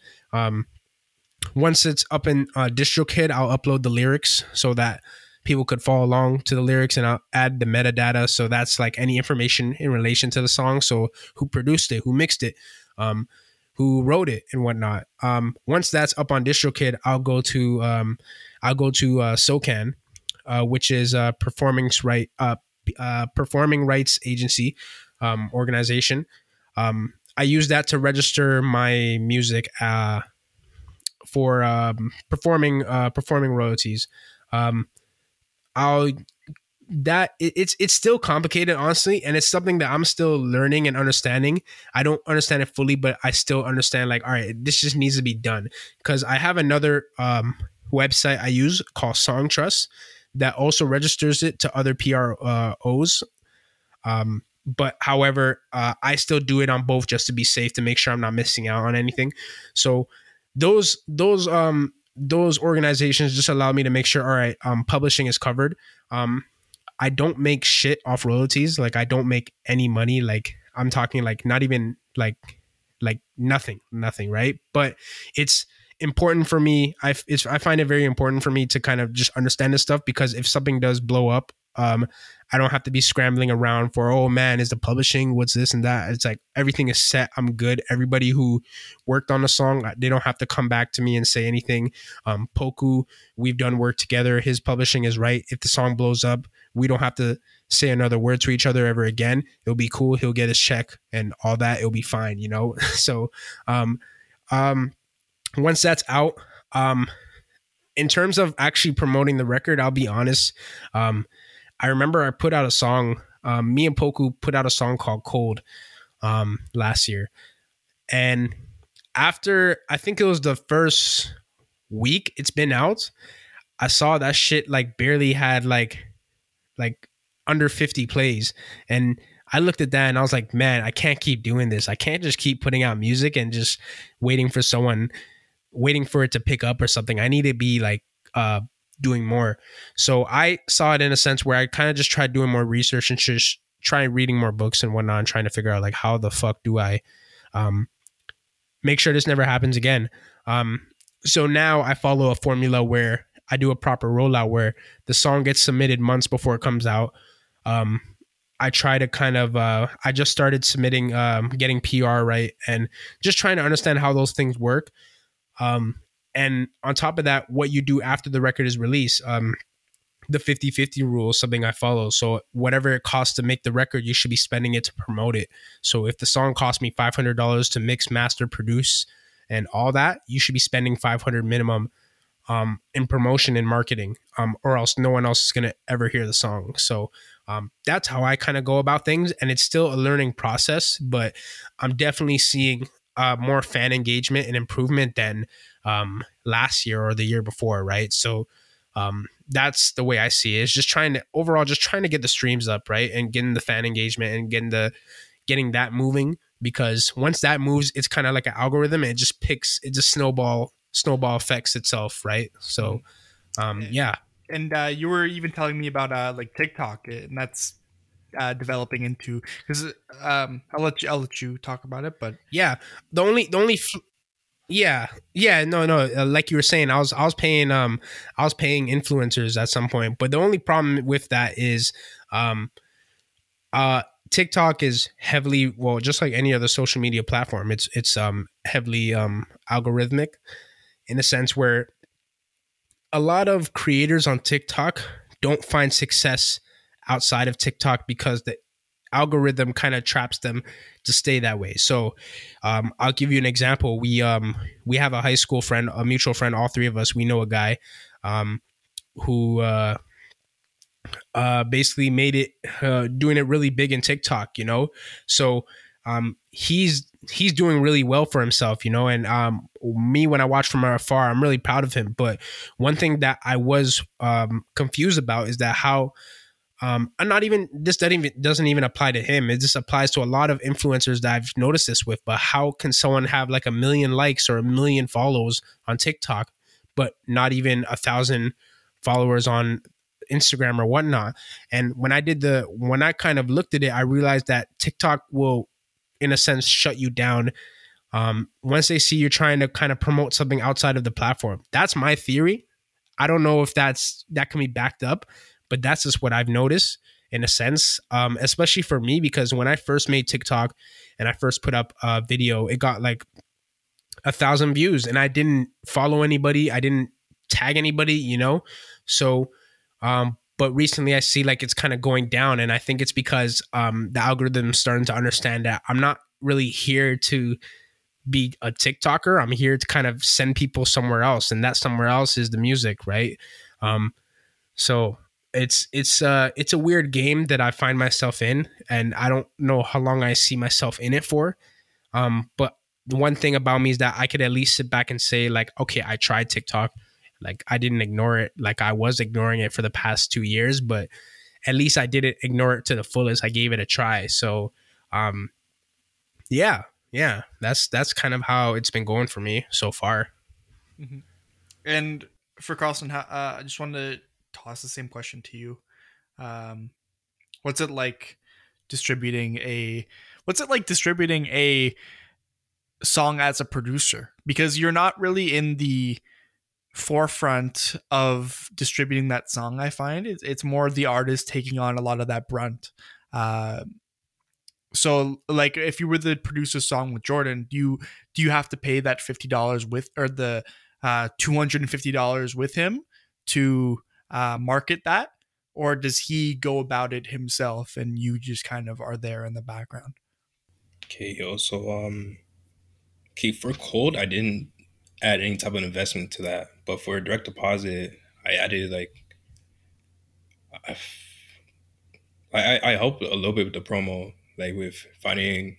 Once it's up in DistroKid, I'll upload the lyrics so that people could follow along to the lyrics, and I'll add the metadata. So that's like any information in relation to the song. So who produced it, who mixed it, who wrote it and whatnot. Once that's up on DistroKid, I'll go to SOCAN, which is a performing rights agency, organization. I use that to register my music, for, performing royalties. It's still complicated, honestly, and it's something that I'm still learning and understanding. I don't understand it fully, but I still understand, like, all right, this just needs to be done, because I have another website I use called Song Trust that also registers it to other PROs. But however, I still do it on both just to be safe, to make sure I'm not missing out on anything. So those organizations just allow me to make sure, all right, publishing is covered. I don't make shit off royalties. Like, I don't make any money. Like, I'm talking like not even like nothing. Right. But it's important for me. I find it very important for me to kind of just understand this stuff, because if something does blow up, I don't have to be scrambling around for, oh man, is the publishing, what's this and that. It's like, everything is set. I'm good. Everybody who worked on the song, they don't have to come back to me and say anything. Poku, we've done work together. His publishing is right. If the song blows up, we don't have to say another word to each other ever again. It'll be cool. He'll get his check and all that. It'll be fine, you know? So, once that's out, in terms of actually promoting the record, I'll be honest. I remember I put out a song. Me and Poku put out a song called Cold last year. And after, I think it was the first week it's been out, I saw that shit like barely had like under 50 plays. And I looked at that and I was like, man, I can't keep doing this. I can't just keep putting out music and just waiting for it to pick up or something. I need to be like, doing more. So I saw it in a sense where I kind of just tried doing more research and just trying reading more books and whatnot, and trying to figure out like, how the fuck do I make sure this never happens again. So now I follow a formula where I do a proper rollout where the song gets submitted months before it comes out. I try to kind of, I just started submitting, getting PR right, and just trying to understand how those things work. And on top of that, what you do after the record is released, the 50-50 rule is something I follow. So whatever it costs to make the record, you should be spending it to promote it. So if the song cost me $500 to mix, master, produce, and all that, you should be spending $500 minimum in promotion and marketing, or else no one else is going to ever hear the song. So that's how I kind of go about things. And it's still a learning process, but I'm definitely seeing more fan engagement and improvement than last year or the year before, right? So that's the way I see it. It's just trying to get the streams up, right? And getting the fan engagement and getting that moving, because once that moves, it's kind of like an algorithm. And it just snowball affects itself, right? So yeah. And you were even telling me about like TikTok, and that's developing into, because I'll let you talk about it, but yeah, like you were saying, I was paying influencers at some point, but the only problem with that is TikTok is heavily, well, just like any other social media platform, it's heavily algorithmic, in a sense where a lot of creators on TikTok don't find success outside of TikTok because the algorithm kind of traps them to stay that way. So I'll give you an example. We have a high school friend, a mutual friend, all three of us. We know a guy who basically made it, doing it really big in TikTok, you know? So he's doing really well for himself, you know? And me, when I watch from afar, I'm really proud of him. But one thing that I was confused about is that how, this doesn't even apply to him. It just applies to a lot of influencers that I've noticed this with, but how can someone have like 1 million likes or 1 million follows on TikTok, but not even 1,000 followers on Instagram or whatnot? And when I kind of looked at it, I realized that TikTok will, in a sense, shut you down. Once they see you're trying to kind of promote something outside of the platform, that's my theory. I don't know if that can be backed up, but that's just what I've noticed, in a sense, especially for me, because when I first made TikTok and I first put up a video, it got like 1,000 views and I didn't follow anybody. I didn't tag anybody, you know? So, but recently I see like it's kind of going down, and I think it's because the algorithm is starting to understand that I'm not really here to be a TikToker. I'm here to kind of send people somewhere else, and that somewhere else is the music, right? So it's a weird game that I find myself in, and I don't know how long I see myself in it for. But the one thing about me is that I could at least sit back and say like, okay, I tried TikTok. Like, I didn't ignore it. Like, I was ignoring it for the past 2 years, but at least I didn't ignore it to the fullest. I gave it a try. So, yeah, that's kind of how it's been going for me so far. Mm-hmm. And for Carlston, I just wanted to toss the same question to you. What's it like distributing a song as a producer? Because you're not really in the forefront of distributing that song. I find it's more the artist taking on a lot of that brunt. So like, if you were the producer song with Jordan, do you have to pay that $50 with, or the $250 with him to market that? Or does he go about it himself and you just kind of are there in the background? Okay, yo. So, for Cold, I didn't add any type of investment to that. But for direct deposit, I added I helped a little bit with the promo, like with finding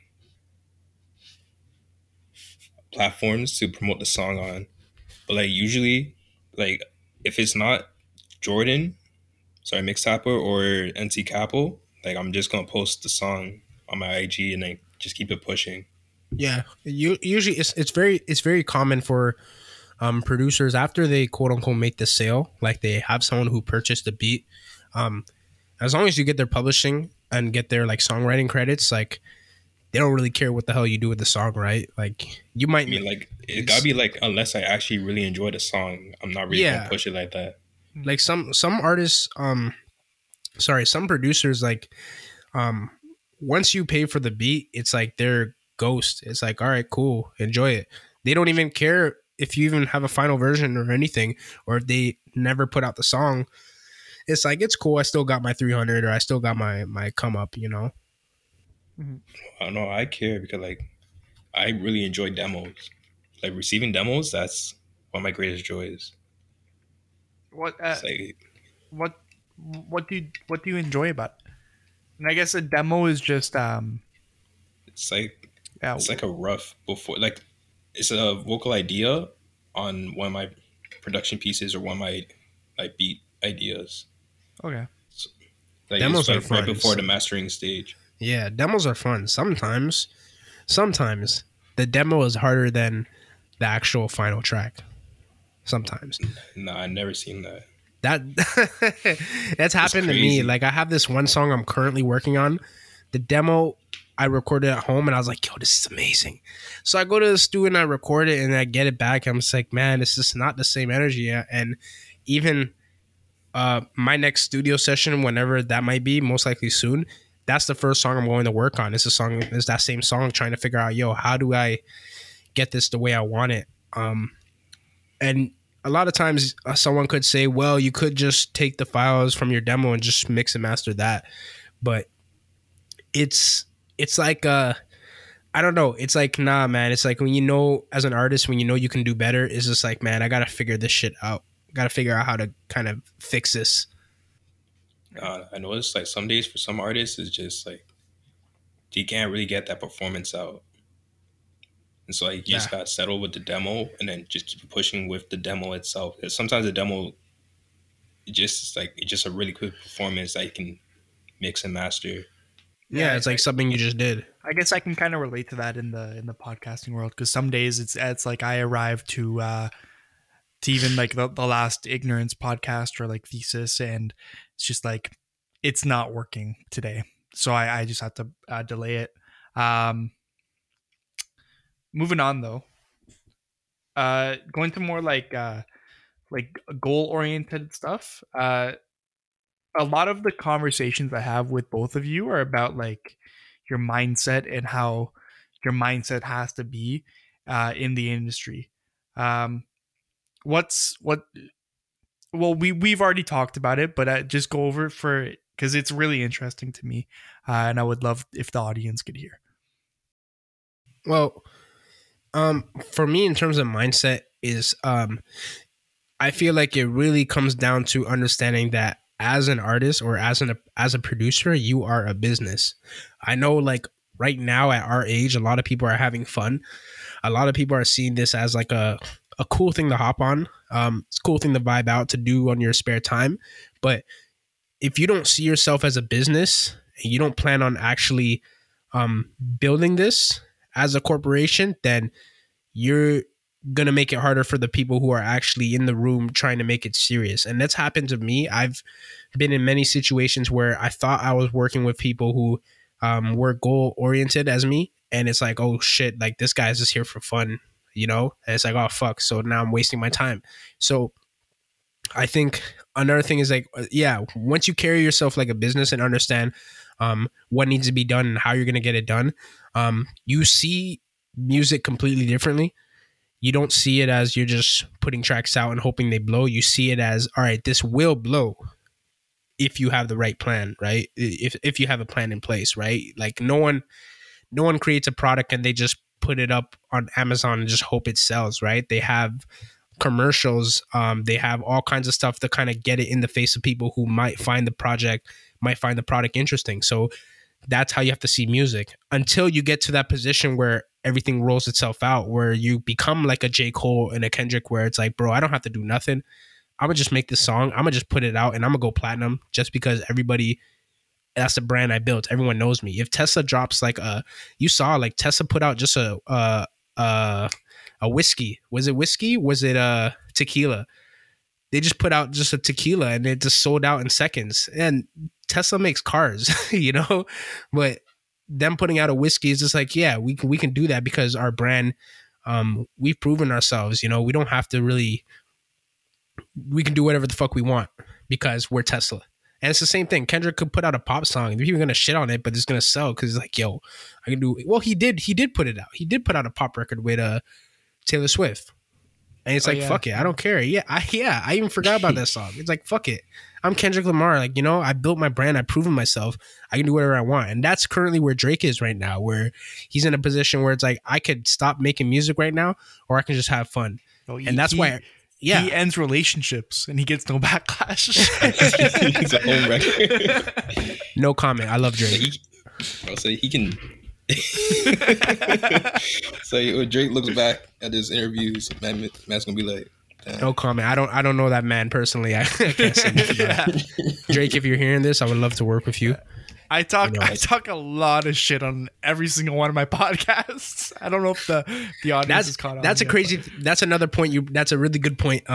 platforms to promote the song on. But like usually, like if it's not Jordan, Mixtapper or NC Capital, like I'm just gonna post the song on my IG and then just keep it pushing. Yeah, usually it's very common for producers, after they quote unquote make the sale, like they have someone who purchased the beat. As long as you get their publishing and get their like songwriting credits, like they don't really care what the hell you do with the song, right? Like you might it gotta be like, unless I actually really enjoy the song, I'm not really gonna push it like that. Like some artists, some producers, like, once you pay for the beat, it's like their ghost. It's like, all right, cool, enjoy it. They don't even care if you even have a final version or anything, or if they never put out the song. It's like, it's cool, I still got my 300, or I still got my come up, you know? I don't know, I care because like I really enjoy demos. Like receiving demos, that's one of my greatest joys. What do you enjoy about it? And I guess a demo is just it's like a rough before, like it's a vocal idea on one of my production pieces or one of my beat ideas. Okay. So, like, demos are fun. Right before the mastering stage. Yeah, demos are fun. Sometimes the demo is harder than the actual final track. Sometimes. No, I've never seen that. That's happened to me. Like, I have this one song I'm currently working on. The demo I recorded at home, and I was like, yo, this is amazing. So I go to the studio and I record it, and I get it back. I'm just like, man, it's just not the same energy. And even my next studio session, whenever that might be, most likely soon, that's the first song I'm going to work on. It's that same song, trying to figure out, yo, how do I get this the way I want it? And a lot of times someone could say, well, you could just take the files from your demo and just mix and master that. But it's like, I don't know. It's like, nah, man. It's like, when you know, as an artist, when you know you can do better, it's just like, man, I got to figure this shit out. Got to figure out how to kind of fix this. I noticed like some days for some artists, it's just like, you can't really get that performance out. And so like, you just got settled with the demo and then just keep pushing with the demo itself. Because sometimes the demo, it's just a really quick performance that you can mix and master. Yeah, it's like something you just did. I guess I can kind of relate to that in the podcasting world, because some days it's like I arrive to even like the last Ignorance podcast or like thesis, and it's just like, it's not working today. So I just have to delay it. Moving on though, going to more like goal-oriented stuff. A lot of the conversations I have with both of you are about like your mindset and how your mindset has to be in the industry. We've already talked about it, but I just go over it because it's really interesting to me, and I would love if the audience could hear. Well. For me, in terms of mindset, is I feel like it really comes down to understanding that as an artist or as a producer, you are a business. I know, like right now at our age, a lot of people are having fun. A lot of people are seeing this as like a a cool thing to hop on. It's a cool thing to vibe out, to do on your spare time. But if you don't see yourself as a business and you don't plan on actually building this as a corporation, then you're going to make it harder for the people who are actually in the room trying to make it serious. And that's happened to me. I've been in many situations where I thought I was working with people who were goal oriented as me. And it's like, oh shit, like this guy's just here for fun, you know? And it's like, oh fuck. So now I'm wasting my time. So I think another thing is like, yeah, once you carry yourself like a business and understand what needs to be done and how you're going to get it done, you see music completely differently. You don't see it as you're just putting tracks out and hoping they blow. You see it as, all right, this will blow if you have the right plan, right? If you have a plan in place, right? Like no one creates a product and they just put it up on Amazon and just hope it sells, right? They have commercials. They have all kinds of stuff to kind of get it in the face of people who might find the product interesting. So that's how you have to see music until you get to that position where everything rolls itself out, where you become like a J. Cole and a Kendrick, where it's like, bro, I don't have to do nothing. I'm going to just make this song. I'm going to just put it out and I'm going to go platinum just because everybody... That's the brand I built. Everyone knows me. If Tesla drops Tesla put out just a whiskey. Was it whiskey? Was it tequila? They just put out just a tequila and it just sold out in seconds. And Tesla makes cars, you know, but them putting out a whiskey is just like, yeah, we can do that because our brand, we've proven ourselves, you know, we don't have to really, we can do whatever the fuck we want because we're Tesla. And it's the same thing. Kendrick could put out a pop song. They're even going to shit on it, but it's going to sell because it's like, yo, I can do... Well, he did put it out. He did put out a pop record with Taylor Swift. And it's fuck it. I don't care. I even forgot about that song. It's like, fuck it. I'm Kendrick Lamar. Like, you know, I built my brand. I've proven myself. I can do whatever I want. And that's currently where Drake is right now, where he's in a position where it's like, I could stop making music right now or I can just have fun. Oh, and that's why... Yeah. He ends relationships and he gets no backlash. He's a home record. No comment. I love Drake. So when Drake looks back at his interviews, Matt's gonna be like, damn. No comment. I don't know that man personally. I can't say much about it. Drake, if you're hearing this, I would love to work with you. I talk a lot of shit on every single one of my podcasts. I don't know if the audience is caught on. That's another point. That's a really good point.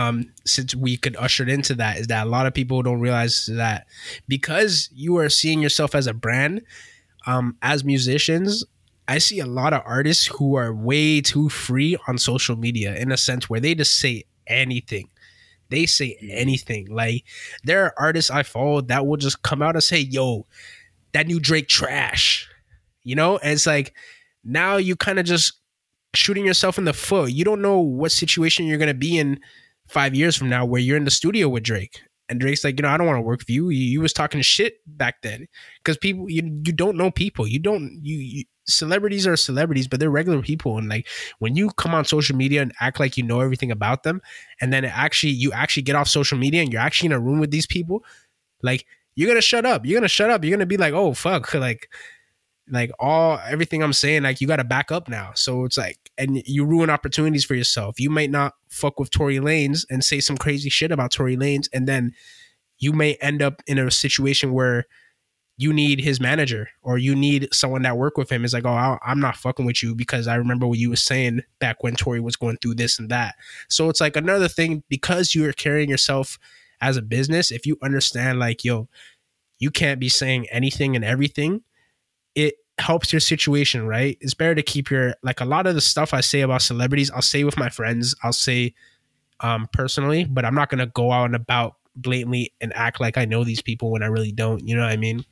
Since we could usher into that, is that a lot of people don't realize that because you are seeing yourself as a brand, as musicians, I see a lot of artists who are way too free on social media in a sense where they just say anything. They say anything. Like there are artists I follow that will just come out and say, yo, that new Drake trash, you know? And it's like, now you kind of just shooting yourself in the foot. You don't know what situation you're going to be in 5 years from now where you're in the studio with Drake. And Drake's like, you know, I don't want to work with you. You was talking shit back then. Because people, you don't know people. Celebrities are celebrities, but they're regular people. And like when you come on social media and act like you know everything about them, and then you actually get off social media and you're actually in a room with these people, like, you're going to shut up. You're going to shut up. You're going to be like, oh, fuck. Like everything I'm saying, like you got to back up now. So it's like, and you ruin opportunities for yourself. You might not fuck with Tory Lanez and say some crazy shit about Tory Lanez. And then you may end up in a situation where you need his manager or you need someone that work with him. It's like, oh, I'm not fucking with you because I remember what you were saying back when Tory was going through this and that. So it's like another thing, because you are carrying yourself as a business, if you understand like, yo, you can't be saying anything and everything, it helps your situation, right? It's better to keep your, like a lot of the stuff I say about celebrities, I'll say with my friends, I'll say personally, but I'm not going to go out and about blatantly and act like I know these people when I really don't, you know what I mean?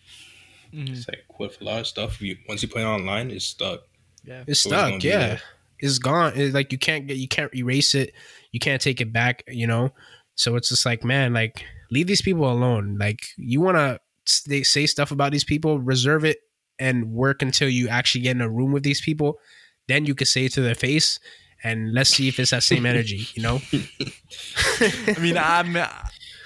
Mm-hmm. It's like with a lot of stuff, once you put it online, it's stuck. Yeah, it's stuck, yeah. It's gone. It's like you can't erase it. You can't take it back, you know? So it's just like, man, like leave these people alone. Like you want to say stuff about these people, reserve it and work until you actually get in a room with these people. Then you can say it to their face and let's see if it's that same energy, you know? I mean,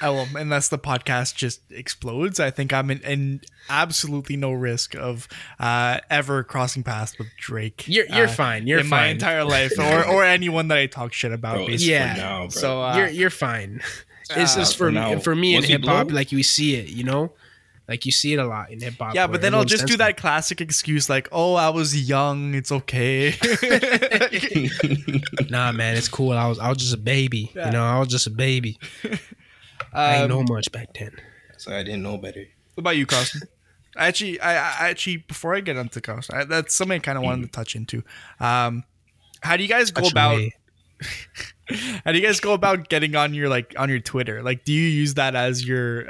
unless the podcast just explodes, I think I'm in absolutely no risk of ever crossing paths with Drake. You're fine. You're in fine. My entire life, or anyone that I talk shit about. Bro, basically. Yeah. Now, so you're fine. It's just for me in hip hop, like we see it, you know. Like, you see it a lot in hip-hop. Yeah, but then I'll just do that classic excuse like, oh, I was young, it's okay. Nah, man, it's cool. I was just a baby. Yeah. You know, I was just a baby. I didn't know much back then. So I didn't know better. What about you, Carlston? I actually, before I get into Carlston, that's something I kind of wanted to touch into. How do you guys go about... How do you guys go about getting on your Twitter? Like, do you use that as your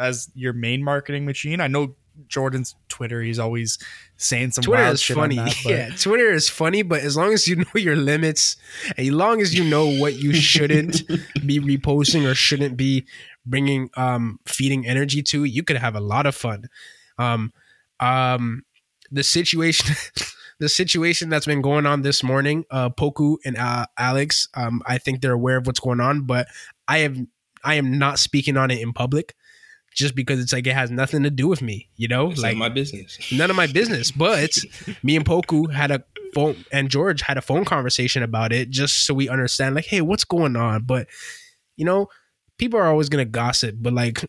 main marketing machine? I know Jordan's Twitter, he's always saying some wild shit on that. Yeah, Twitter is funny, but as long as you know your limits, and as long as you know what you shouldn't be reposting or shouldn't be bringing, feeding energy to, you could have a lot of fun. The situation that's been going on this morning, Poku and Alex, I think they're aware of what's going on, but I am not speaking on it in public, just because it's like it has nothing to do with me, you know. It's like my business, none of my business. But me and Poku had a phone, and George had a phone conversation about it, just so we understand, like, hey, what's going on? But you know, people are always gonna gossip, but like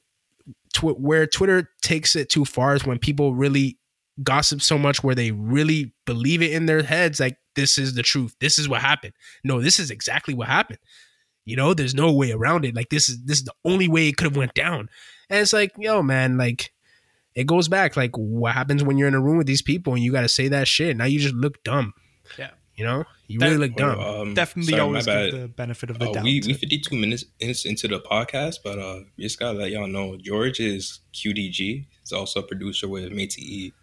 where Twitter takes it too far is when people really gossip so much where they really believe it in their heads, like, this is the truth, this is what happened, no, this is exactly what happened, you know, there's no way around it, like this is the only way it could have went down. And it's like, yo man, like, it goes back, like, what happens when you're in a room with these people and you got to say that shit? Now you just look dumb. Yeah, you know, you really look dumb. Definitely, sorry, always give the benefit of the doubt. We 52 minutes into the podcast, but we just gotta let y'all know George is QDG. He's also a producer with Made to Eat.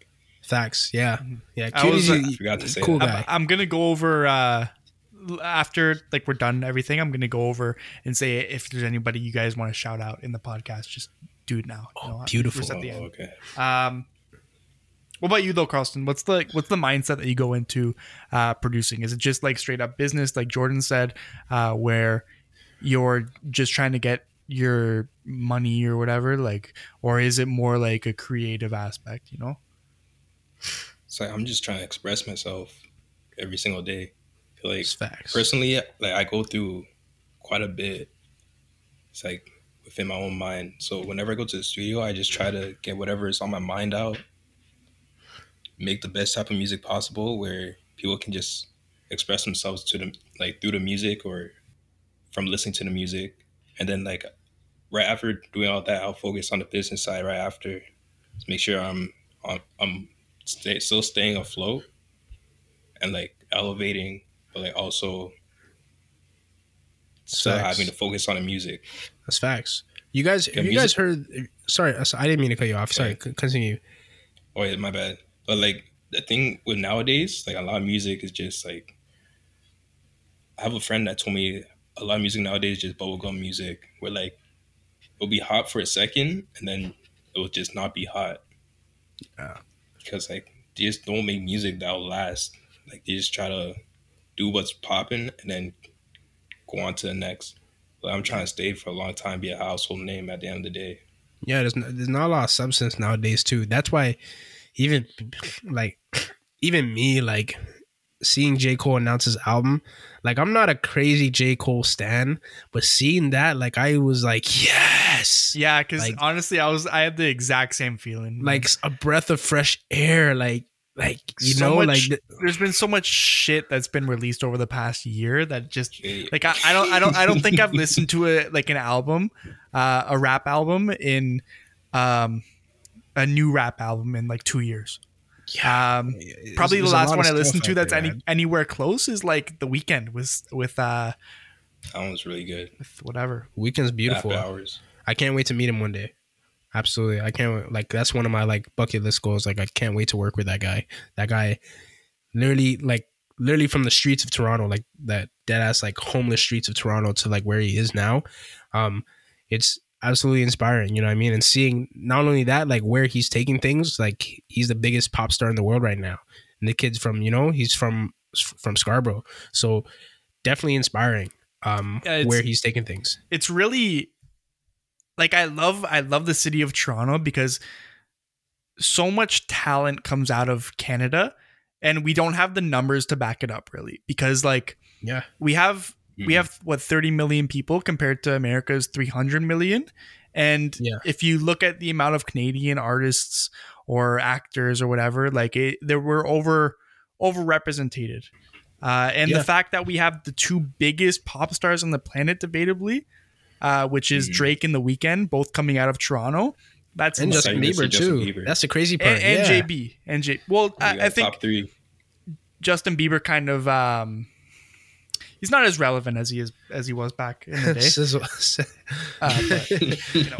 Facts, yeah. Yeah, I forgot to say cool that. I'm going to go over, after like we're done everything, I'm going to go over and say if there's anybody you guys want to shout out in the podcast, just do it now. Oh, you know, beautiful. At the end. Okay. What about you though, Carlston? What's the mindset that you go into producing? Is it just like straight up business, like Jordan said, where you're just trying to get your money or whatever, like, or is it more like a creative aspect, you know? So I'm just trying to express myself every single day. I feel like personally, like, I go through quite a bit. It's like within my own mind. So whenever I go to the studio, I just try to get whatever is on my mind out, make the best type of music possible where people can just express themselves to them, like through the music or from listening to the music. And then like right after doing all that, I'll focus on the business side right after to make sure I'm still staying afloat and like elevating, but like also still having to focus on the music. That's facts. You guys heard, sorry, I didn't mean to cut you off. Sorry, continue. Oh yeah, my bad. But like the thing with nowadays, like a lot of music is just like, I have a friend that told me a lot of music nowadays is just bubblegum music where like it'll be hot for a second and then it will just not be hot. Yeah. Because like they just don't make music that'll last. Like they just try to do what's popping and then go on to the next. But like, I'm trying to stay for a long time, be a household name at the end of the day. Yeah, there's not a lot of substance nowadays too. That's why even me, like seeing J. Cole announce his album, like I'm not a crazy J. Cole stan, but seeing that, like I was like, yeah. Yeah, because like, honestly, I had the exact same feeling. Like a breath of fresh air, like you so know, much, like there's been so much shit that's been released over the past year that just like I don't think I've listened to a new rap album in like 2 years. Yeah, probably the last one I listened to that's there, anywhere close is like The Weeknd with that one was really good. With whatever, Weeknd's beautiful. After Hours. I can't wait to meet him one day. Absolutely. I can't wait. Like, that's one of my like bucket list goals. Like, I can't wait to work with that guy. That guy literally from the streets of Toronto, like that dead ass, like homeless streets of Toronto to like where he is now. It's absolutely inspiring. You know what I mean? And seeing not only that, like where he's taking things, like he's the biggest pop star in the world right now. And the kid's from, you know, he's from Scarborough. So definitely inspiring where he's taking things. It's really... Like, I love the city of Toronto because so much talent comes out of Canada and we don't have the numbers to back it up really, because like, yeah, we have what, 30 million people compared to America's 300 million. And if you look at the amount of Canadian artists or actors or whatever, like there were overrepresented. The fact that we have the two biggest pop stars on the planet, debatably, which is Drake and The Weeknd, both coming out of Toronto. That's and Justin Bieber too. That's the crazy part. And JB. And J. Well, I think Justin Bieber kind of he's not as relevant as he was back in the day. But, you know,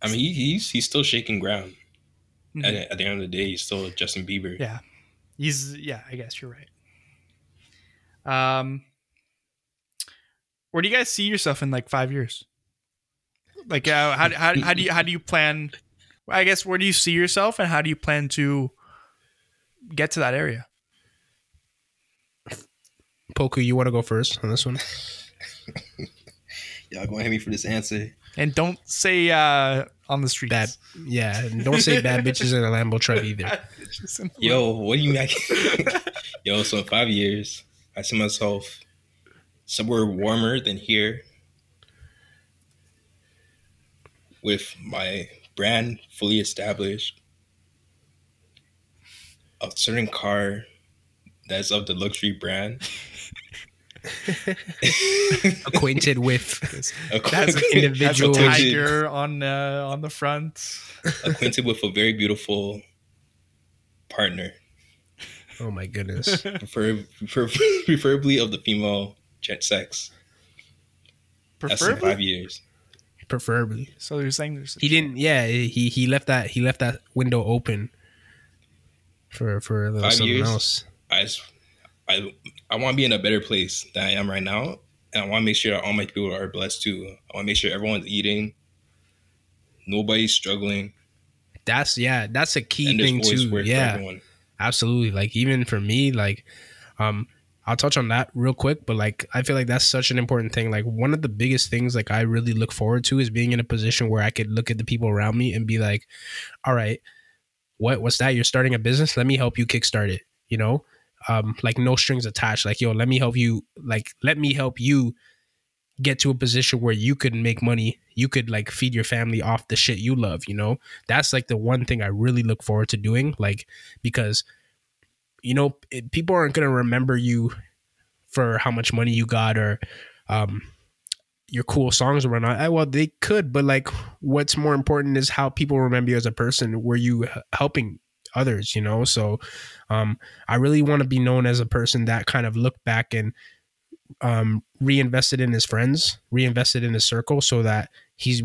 I mean, he's still shaking ground. Mm-hmm. At the end of the day, he's still Justin Bieber. Yeah. I guess you're right. Where do you guys see yourself in like 5 years? Like, how do you plan? I guess, where do you see yourself, and how do you plan to get to that area? Poku, you want to go first on this one? Y'all gonna hit me for this answer. And don't say on the streets. And don't say bad bitches in a Lambo truck either. Yo, what do you mean? Yo, so in 5 years, I see myself somewhere warmer than here with my brand fully established, a certain car that's of the luxury brand. Acquainted with that's an individual tiger on the front. Acquainted with a very beautiful partner. Oh my goodness! Preferably of the female sex. Preferably? That's in 5 years. Preferably. So you're saying there's he left that window open for a little 5 years, else. I want to be in a better place than I am right now. And I want to make sure all my people are blessed too. I want to make sure everyone's eating. Nobody's struggling. That's a key thing too. Yeah, absolutely. Like, even for me, like, I'll touch on that real quick, but like, I feel like that's such an important thing. Like, one of the biggest things, like, I really look forward to is being in a position where I could look at the people around me and be like, all right, what's that? You're starting a business? Let me help you kickstart it. You know? Like, no strings attached. Like, yo, let me help you get to a position where you could make money. You could like feed your family off the shit you love, you know? That's like the one thing I really look forward to doing, like, because, you know, people aren't going to remember you for how much money you got or your cool songs or whatnot. Well, they could, but like, what's more important is how people remember you as a person. Were you helping others, you know? So I really want to be known as a person that kind of looked back and reinvested in his friends, reinvested in his circle, so that he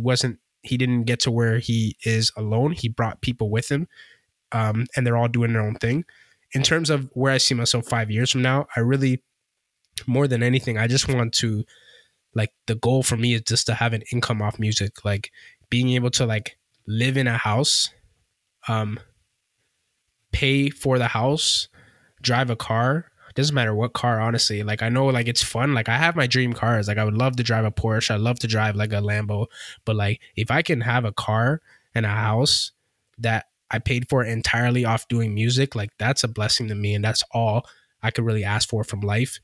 didn't get to where he is alone. He brought people with him, and they're all doing their own thing. In terms of where I see myself 5 years from now, I really, more than anything, I just want to, like, the goal for me is just to have an income off music, like being able to like live in a house, pay for the house, drive a car. Doesn't matter what car, honestly. Like, I know, like, it's fun. Like, I have my dream cars. Like, I would love to drive a Porsche. I love to drive like a Lambo. But like, if I can have a car and a house that I paid for entirely off doing music, like, that's a blessing to me. And that's all I could really ask for from life.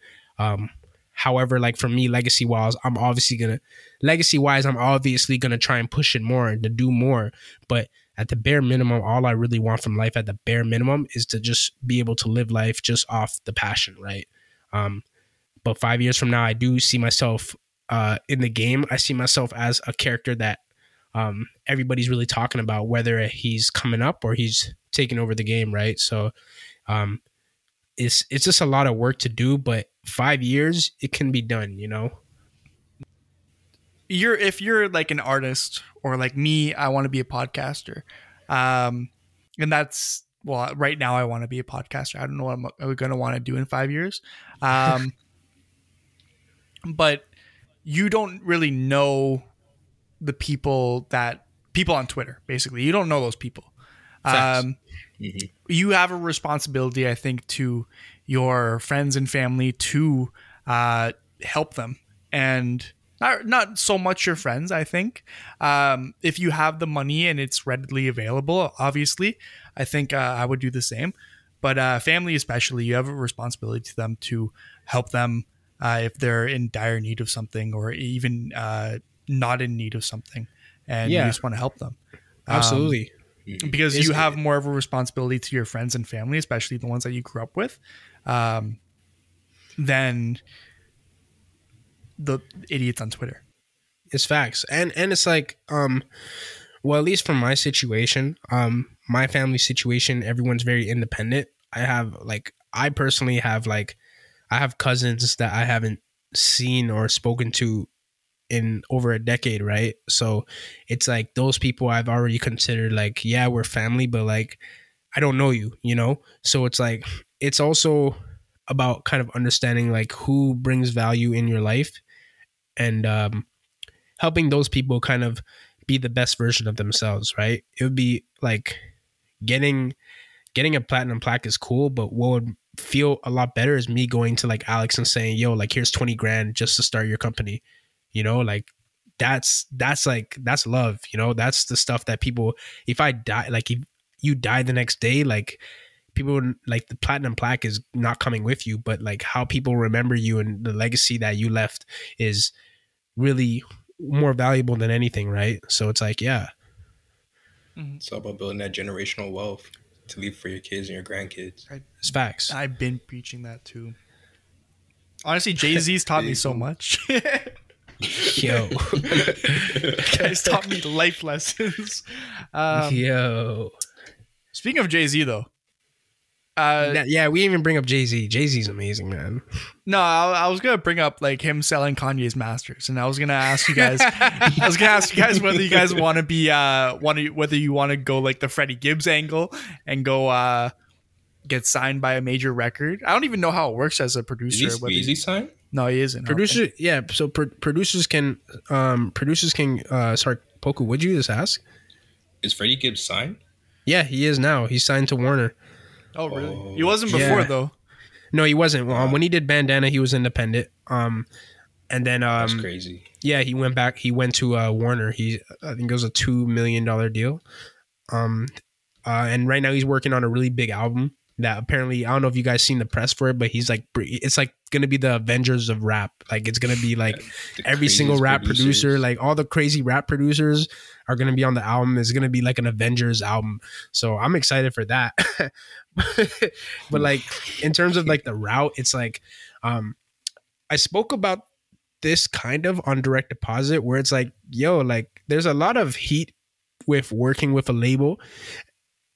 However, like, for me, legacy wise, I'm obviously gonna try and push it more and to do more. But at the bare minimum, all I really want from life at the bare minimum is to just be able to live life just off the passion, right? But 5 years from now, I do see myself in the game. I see myself as a character that everybody's really talking about, whether he's coming up or he's taking over the game, right? So it's just a lot of work to do, but 5 years, it can be done, you know? If you're like an artist or like me, I want to be a podcaster. And that's, well, right now I want to be a podcaster. I don't know what I'm going to want to do in 5 years. But you don't really know the people on Twitter, basically. You don't know those people. You have a responsibility, I think, to your friends and family to help them. And Not so much your friends, I think. If you have the money and it's readily available, obviously, I think I would do the same. But family especially, you have a responsibility to them to help them if they're in dire need of something or even not in need of something. And you just want to help them. Absolutely. Because you have more of a responsibility to your friends and family, especially the ones that you grew up with, than the idiots on Twitter. It's facts. And it's like, well, at least from my situation, my family situation, everyone's very independent. I have cousins that I haven't seen or spoken to in over a decade, right? So it's like those people I've already considered like, yeah, we're family, but like, I don't know you, you know? So it's like, it's also about kind of understanding like who brings value in your life and helping those people kind of be the best version of themselves, right? It would be like getting a platinum plaque is cool, but what would feel a lot better is me going to like Alex and saying, yo, like here's 20 grand just to start your company. You know, like that's love, you know, that's the stuff that people, if I die, like if you die the next day, like people like the platinum plaque is not coming with you, but like how people remember you and the legacy that you left is really more valuable than anything, right? So it's like, yeah. It's all about building that generational wealth to leave for your kids and your grandkids. It's facts. I've been preaching that too. Honestly, Jay-Z's taught me so much. Yo. Guys taught me life lessons. Yo. Speaking of Jay-Z though. We didn't even bring up Jay-Z. Jay-Z's amazing, man. No, I was gonna bring up like him selling Kanye's masters, and I was gonna ask you guys. I was gonna ask you guys whether you guys want to be whether you want to go like the Freddie Gibbs angle and go get signed by a major record. I don't even know how it works as a producer. Is he signed? No, he isn't. Producer, yeah. So producers can. Sorry, Poku, would you just ask? Is Freddie Gibbs signed? Yeah, he is now. He's signed to Warner. Oh, really? Oh, he wasn't before, though. No, he wasn't. When he did Bandana, he was independent. And then that's crazy. Yeah, he went back. He went to Warner. I think it was a $2 million deal. And right now he's working on a really big album that apparently, I don't know if you guys seen the press for it, but he's like, it's like going to be the Avengers of rap. Like it's going to be like every single rap producer, like all the crazy rap producers are going to be on the album. It's going to be like an Avengers album. So I'm excited for that. But like, in terms of like the route, it's like, I spoke about this kind of on direct deposit where it's like, yo, like there's a lot of heat with working with a label.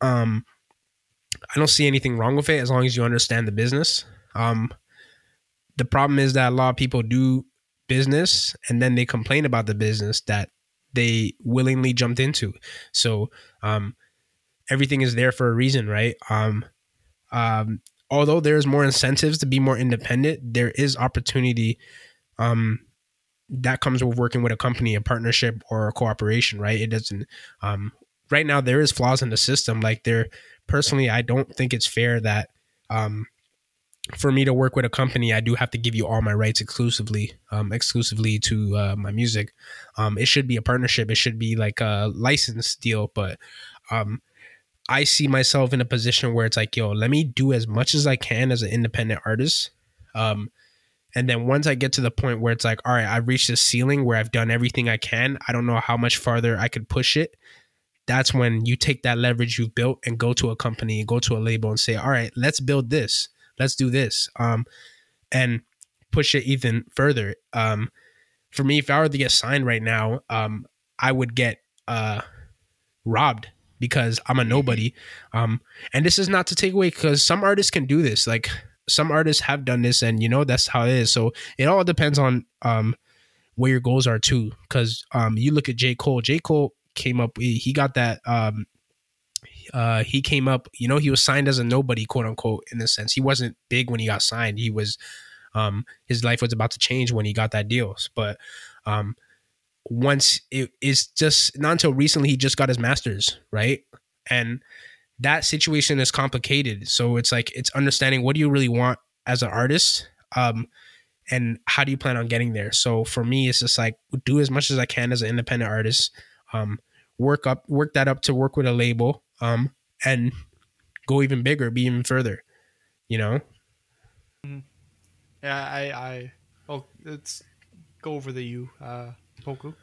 I don't see anything wrong with it as long as you understand the business. The problem is that a lot of people do business and then they complain about the business that they willingly jumped into. So everything is there for a reason, right? Although there's more incentives to be more independent, there is opportunity that comes with working with a company, a partnership, or a cooperation, right? It doesn't... right now, there is flaws in the system. Like personally, I don't think it's fair that for me to work with a company, I do have to give you all my rights exclusively to my music. It should be a partnership. It should be like a license deal. But I see myself in a position where it's like, yo, let me do as much as I can as an independent artist. And then once I get to the point where it's like, all right, I've reached this ceiling where I've done everything I can. I don't know how much farther I could push it. That's when you take that leverage you've built and go to a company, go to a label and say, all right, let's build this. Let's do this. And push it even further. For me, if I were to get signed right now, I would get robbed because I'm a nobody. And this is not to take away because some artists can do this. Like some artists have done this and, you know, that's how it is. So it all depends on where your goals are too. Because you look at J. Cole came up, he got that he came up, you know, he was signed as a nobody, quote unquote, in a sense. He wasn't big when he got signed. He was his life was about to change when he got that deal. But once it's just not until recently he just got his master's, right? And that situation is complicated. So it's like it's understanding what do you really want as an artist? and how do you plan on getting there? So for me, it's just like, do as much as I can as an independent artist, work that up to work with a label, and go even bigger, be even further, you know? Yeah, let's go over the you, Poku. What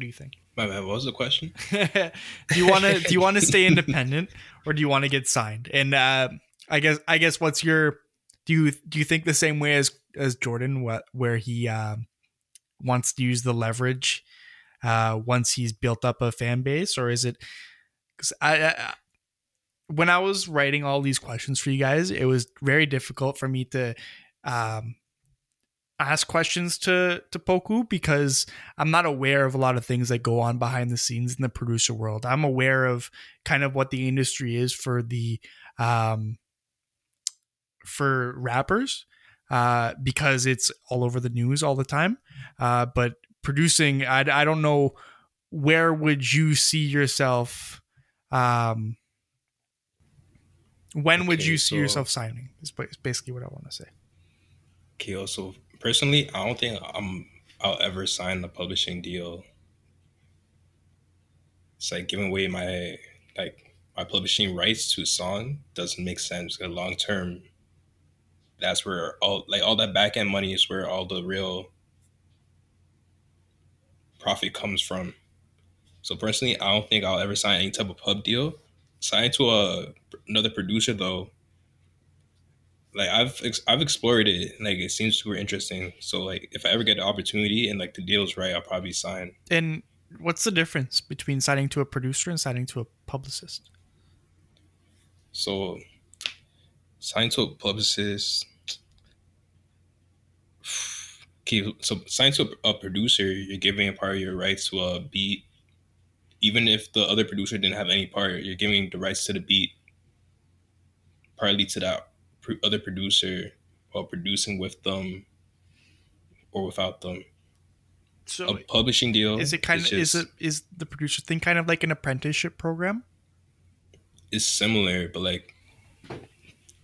do you think? My bad, what was the question? do you want to stay independent or do you want to get signed? And I guess what's your, do you think the same way as Jordan, where he wants to use the leverage once he's built up a fan base? Or is it, because when I was writing all these questions for you guys, it was very difficult for me to ask questions to Poku, because I'm not aware of a lot of things that go on behind the scenes in the producer world. I'm aware of kind of what the industry is for the for rappers because it's all over the news all the time. But producing, I don't know, where would you see yourself? When would you see yourself signing? Is basically what I want to say. Okay, so personally, I don't think I'll ever sign a publishing deal. It's like giving away my publishing rights to a song doesn't make sense. Long term, that's where all that back end money is, where all the real profit comes from. So personally, I don't think I'll ever sign any type of pub deal. Signed to another producer though, like I've explored it, like it seems super interesting. So like if I ever get the opportunity and like the deal's right, I'll probably sign. And what's the difference between signing to a producer and signing to a publicist? So signing to a publicist, okay. So signing to a producer, you're giving a part of your rights to a beat. Even if the other producer didn't have any part, you're giving the rights to the beat partly to that other producer while producing with them or without them. So a publishing deal is the producer thing kind of like an apprenticeship program? It's similar, but like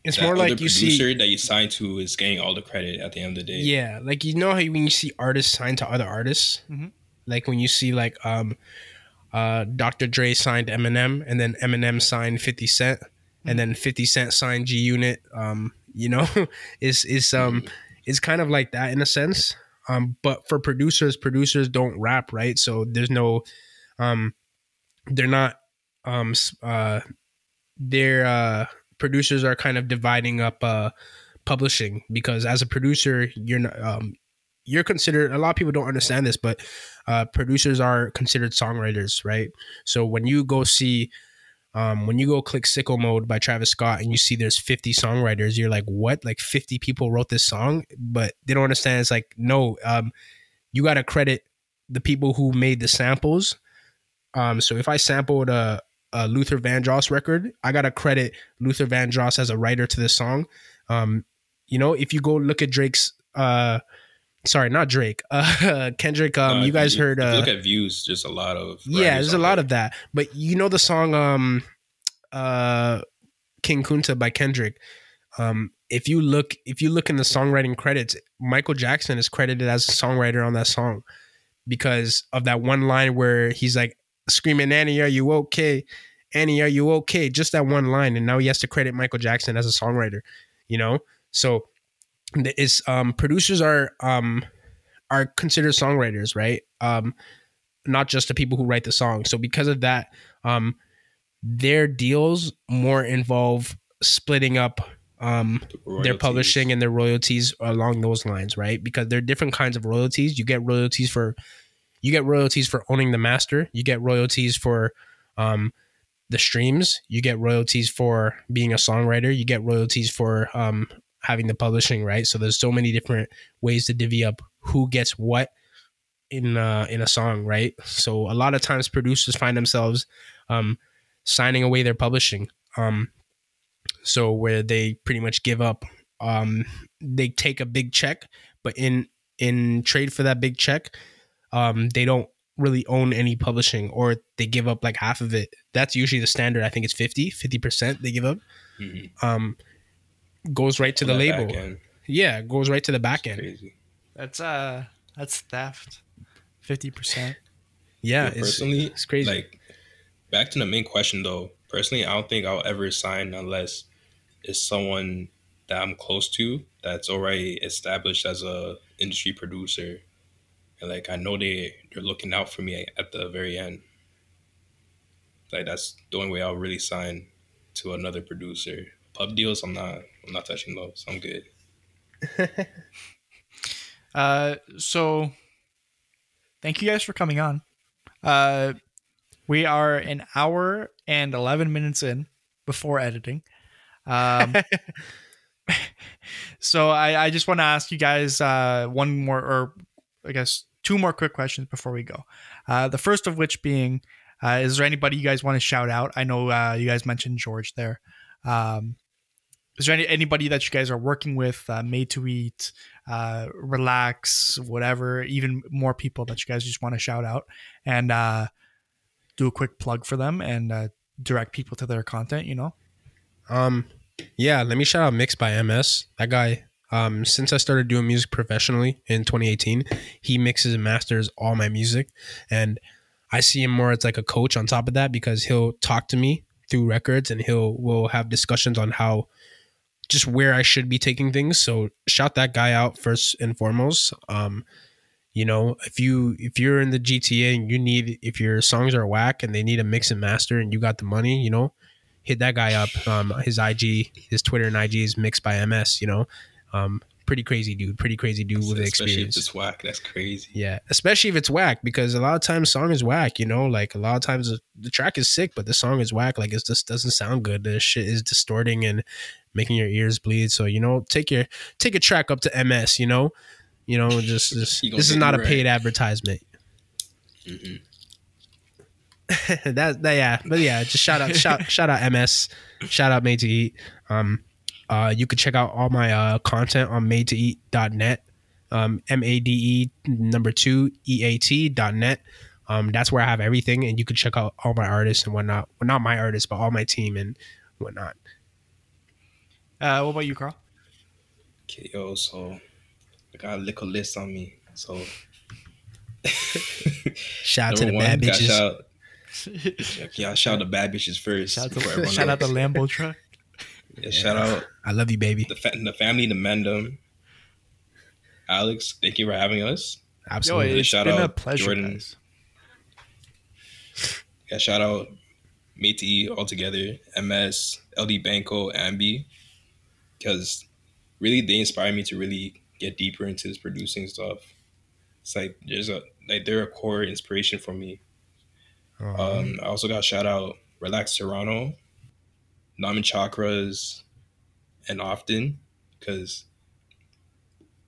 it's more like the producer that you sign to is getting all the credit at the end of the day. Yeah, like you know how when you see artists signed to other artists, mm-hmm. like when you see like Dr. Dre signed Eminem, and then Eminem signed 50 Cent, and then 50 Cent signed G Unit. You know, it's kind of like that in a sense. But for producers don't rap, right? So there's no, they're not, their producers are kind of dividing up publishing, because as a producer, you're not. You're considered, a lot of people don't understand this, but producers are considered songwriters, right? So when you go see, click Sicko Mode by Travis Scott and you see there's 50 songwriters, you're like, what? Like 50 people wrote this song? But they don't understand. It's like, no, you got to credit the people who made the samples. So if I sampled a Luther Vandross record, I got to credit Luther Vandross as a writer to this song. You know, if you go look at Drake's... Sorry, not Drake. Kendrick, you guys heard... If you look at views, just a lot of... Yeah, there's a lot of that. But you know the song King Kunta by Kendrick. If you look in the songwriting credits, Michael Jackson is credited as a songwriter on that song because of that one line where he's like screaming, "Annie, are you okay? Annie, are you okay?" Just that one line. And now he has to credit Michael Jackson as a songwriter, you know? So... Is producers are considered songwriters, right? Not just the people who write the song. So because of that, their deals more involve splitting up their publishing and their royalties along those lines, right? Because there are different kinds of royalties. You get royalties for owning the master. You get royalties for the streams. You get royalties for being a songwriter. You get royalties for having the publishing, right? So there's so many different ways to divvy up who gets what in a song, right? So a lot of times producers find themselves signing away their publishing. So where they pretty much give up, they take a big check, but in trade for that big check, they don't really own any publishing, or they give up like half of it. That's usually the standard. I think it's 50% they give up. Goes right to the label. Yeah, it goes right to the back end. Crazy. That's theft. 50%. Yeah, it's crazy. Like, back to the main question though. Personally, I don't think I'll ever sign unless it's someone that I'm close to that's already established as a industry producer, and like I know they're looking out for me at the very end. Like that's the only way I'll really sign to another producer. Pub deals, I'm not touching those. I'm good. So thank you guys for coming on. We are an hour and 11 minutes in before editing. So I just want to ask you guys one more, or I guess two more quick questions before we go. The first of which being, is there anybody you guys want to shout out? I know you guys mentioned George there. Is there anybody that you guys are working with, Made to Eat, Relax, whatever, even more people that you guys just want to shout out and do a quick plug for them and direct people to their content, you know? Yeah, let me shout out Mixed by MS. That guy, since I started doing music professionally in 2018, he mixes and masters all my music. And I see him more as like a coach on top of that, because he'll talk to me through records and we'll have discussions on how, just where I should be taking things. So shout that guy out first and foremost. You know, if you're in the GTA and if your songs are whack and they need a mix and master and you got the money, you know, hit that guy up. His Twitter and IG is Mixed by MS, you know. Pretty crazy dude with experience. Especially if it's whack, that's crazy. Yeah, especially if it's whack, because a lot of times song is whack, you know, like a lot of times the track is sick, but the song is whack. Like it just doesn't sound good. The shit is distorting and making your ears bleed. So, you know, take a track up to MS, you know. You know, just this is not a paid advertisement. Mm-hmm. Just shout out MS, shout out Made to Eat. You could check out all my content on made2eat.net, MADE2EAT.net. That's where I have everything, and you can check out all my artists and whatnot. Well, not my artists, but all my team and whatnot. What about you, Carl? Okay, yo, so I got a little list on me. So shout out to the bad bitches. Shout out the bad bitches first. Shout out the Lambo truck. Yeah. Shout out. I love you, baby. The family, the Mendum. Alex, thank you for having us. Absolutely. Yo, it's been a pleasure, Jordan. Guys. Yeah, shout out Made to Eat altogether, MS, LD Banco, Ambi, because really they inspire me to really get deeper into this producing stuff. It's like they're a core inspiration for me. I also got shout out Relax Toronto, Naman Chakras, and Often, because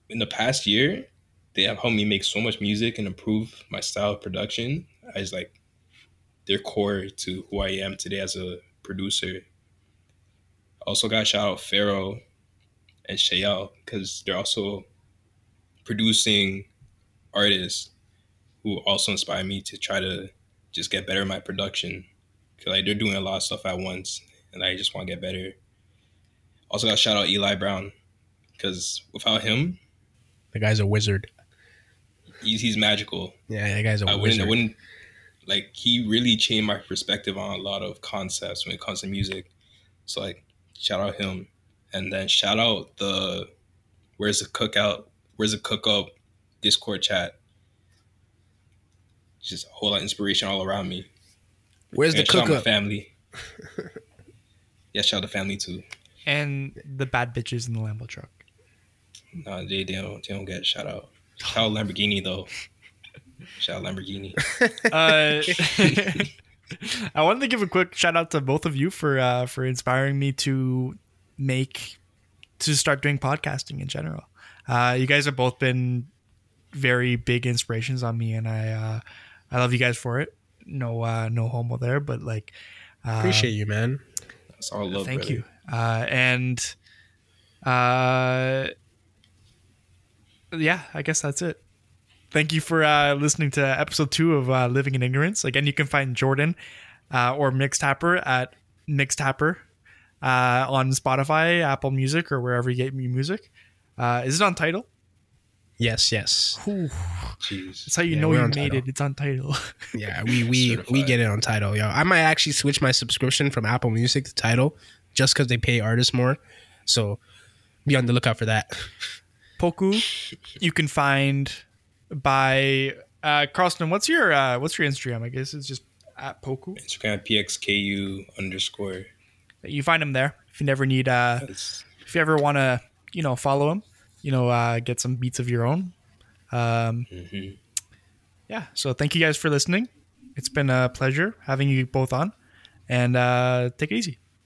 in the past year, they have helped me make so much music and improve my style of production. I just like, they're core to who I am today as a producer. Also got shout out Pharaoh and Shayelle, because they're also producing artists who also inspire me to try to just get better at my production, because like they're doing a lot of stuff at once, and I just want to get better. Also got to shout out Eli Brown, because without him, the guy's a wizard. He's magical. Yeah, that guy's a wizard. He really changed my perspective on a lot of concepts when it comes to music. So like, shout out him, and then shout out the Where's the Cook Up Discord chat. Just a whole lot of inspiration all around me. Where's the Cook Up? Shout out my family. Yeah, shout out the family too. And the bad bitches in the Lambo truck. No, they don't get a shout out. Shout out Lamborghini though. Shout out Lamborghini. I wanted to give a quick shout out to both of you for inspiring me to start doing podcasting in general. You guys have both been very big inspirations on me, and I love you guys for it. No homo there, but like, appreciate you, man. That's all love. Thank you. Yeah, I guess that's it. Thank you for listening to episode 2 of Living in Ignorance. Again, you can find Jordan or Mixtapper at Mixtapper on Spotify, Apple Music, or wherever you get your music. Is it on Tidal? Yes. Ooh, jeez. That's how you know you made Tidal. It's on Tidal. Yeah, we get it on Tidal, yo. I might actually switch my subscription from Apple Music to Tidal just because they pay artists more. So be on the lookout for that. Poku, you can find by Carlston. What's your Instagram? I guess it's just at Poku. Instagram @PXKU_. You find him there. If you never need, if you ever want to, follow him. Get some beats of your own. Yeah. So thank you guys for listening. It's been a pleasure having you both on, and take it easy.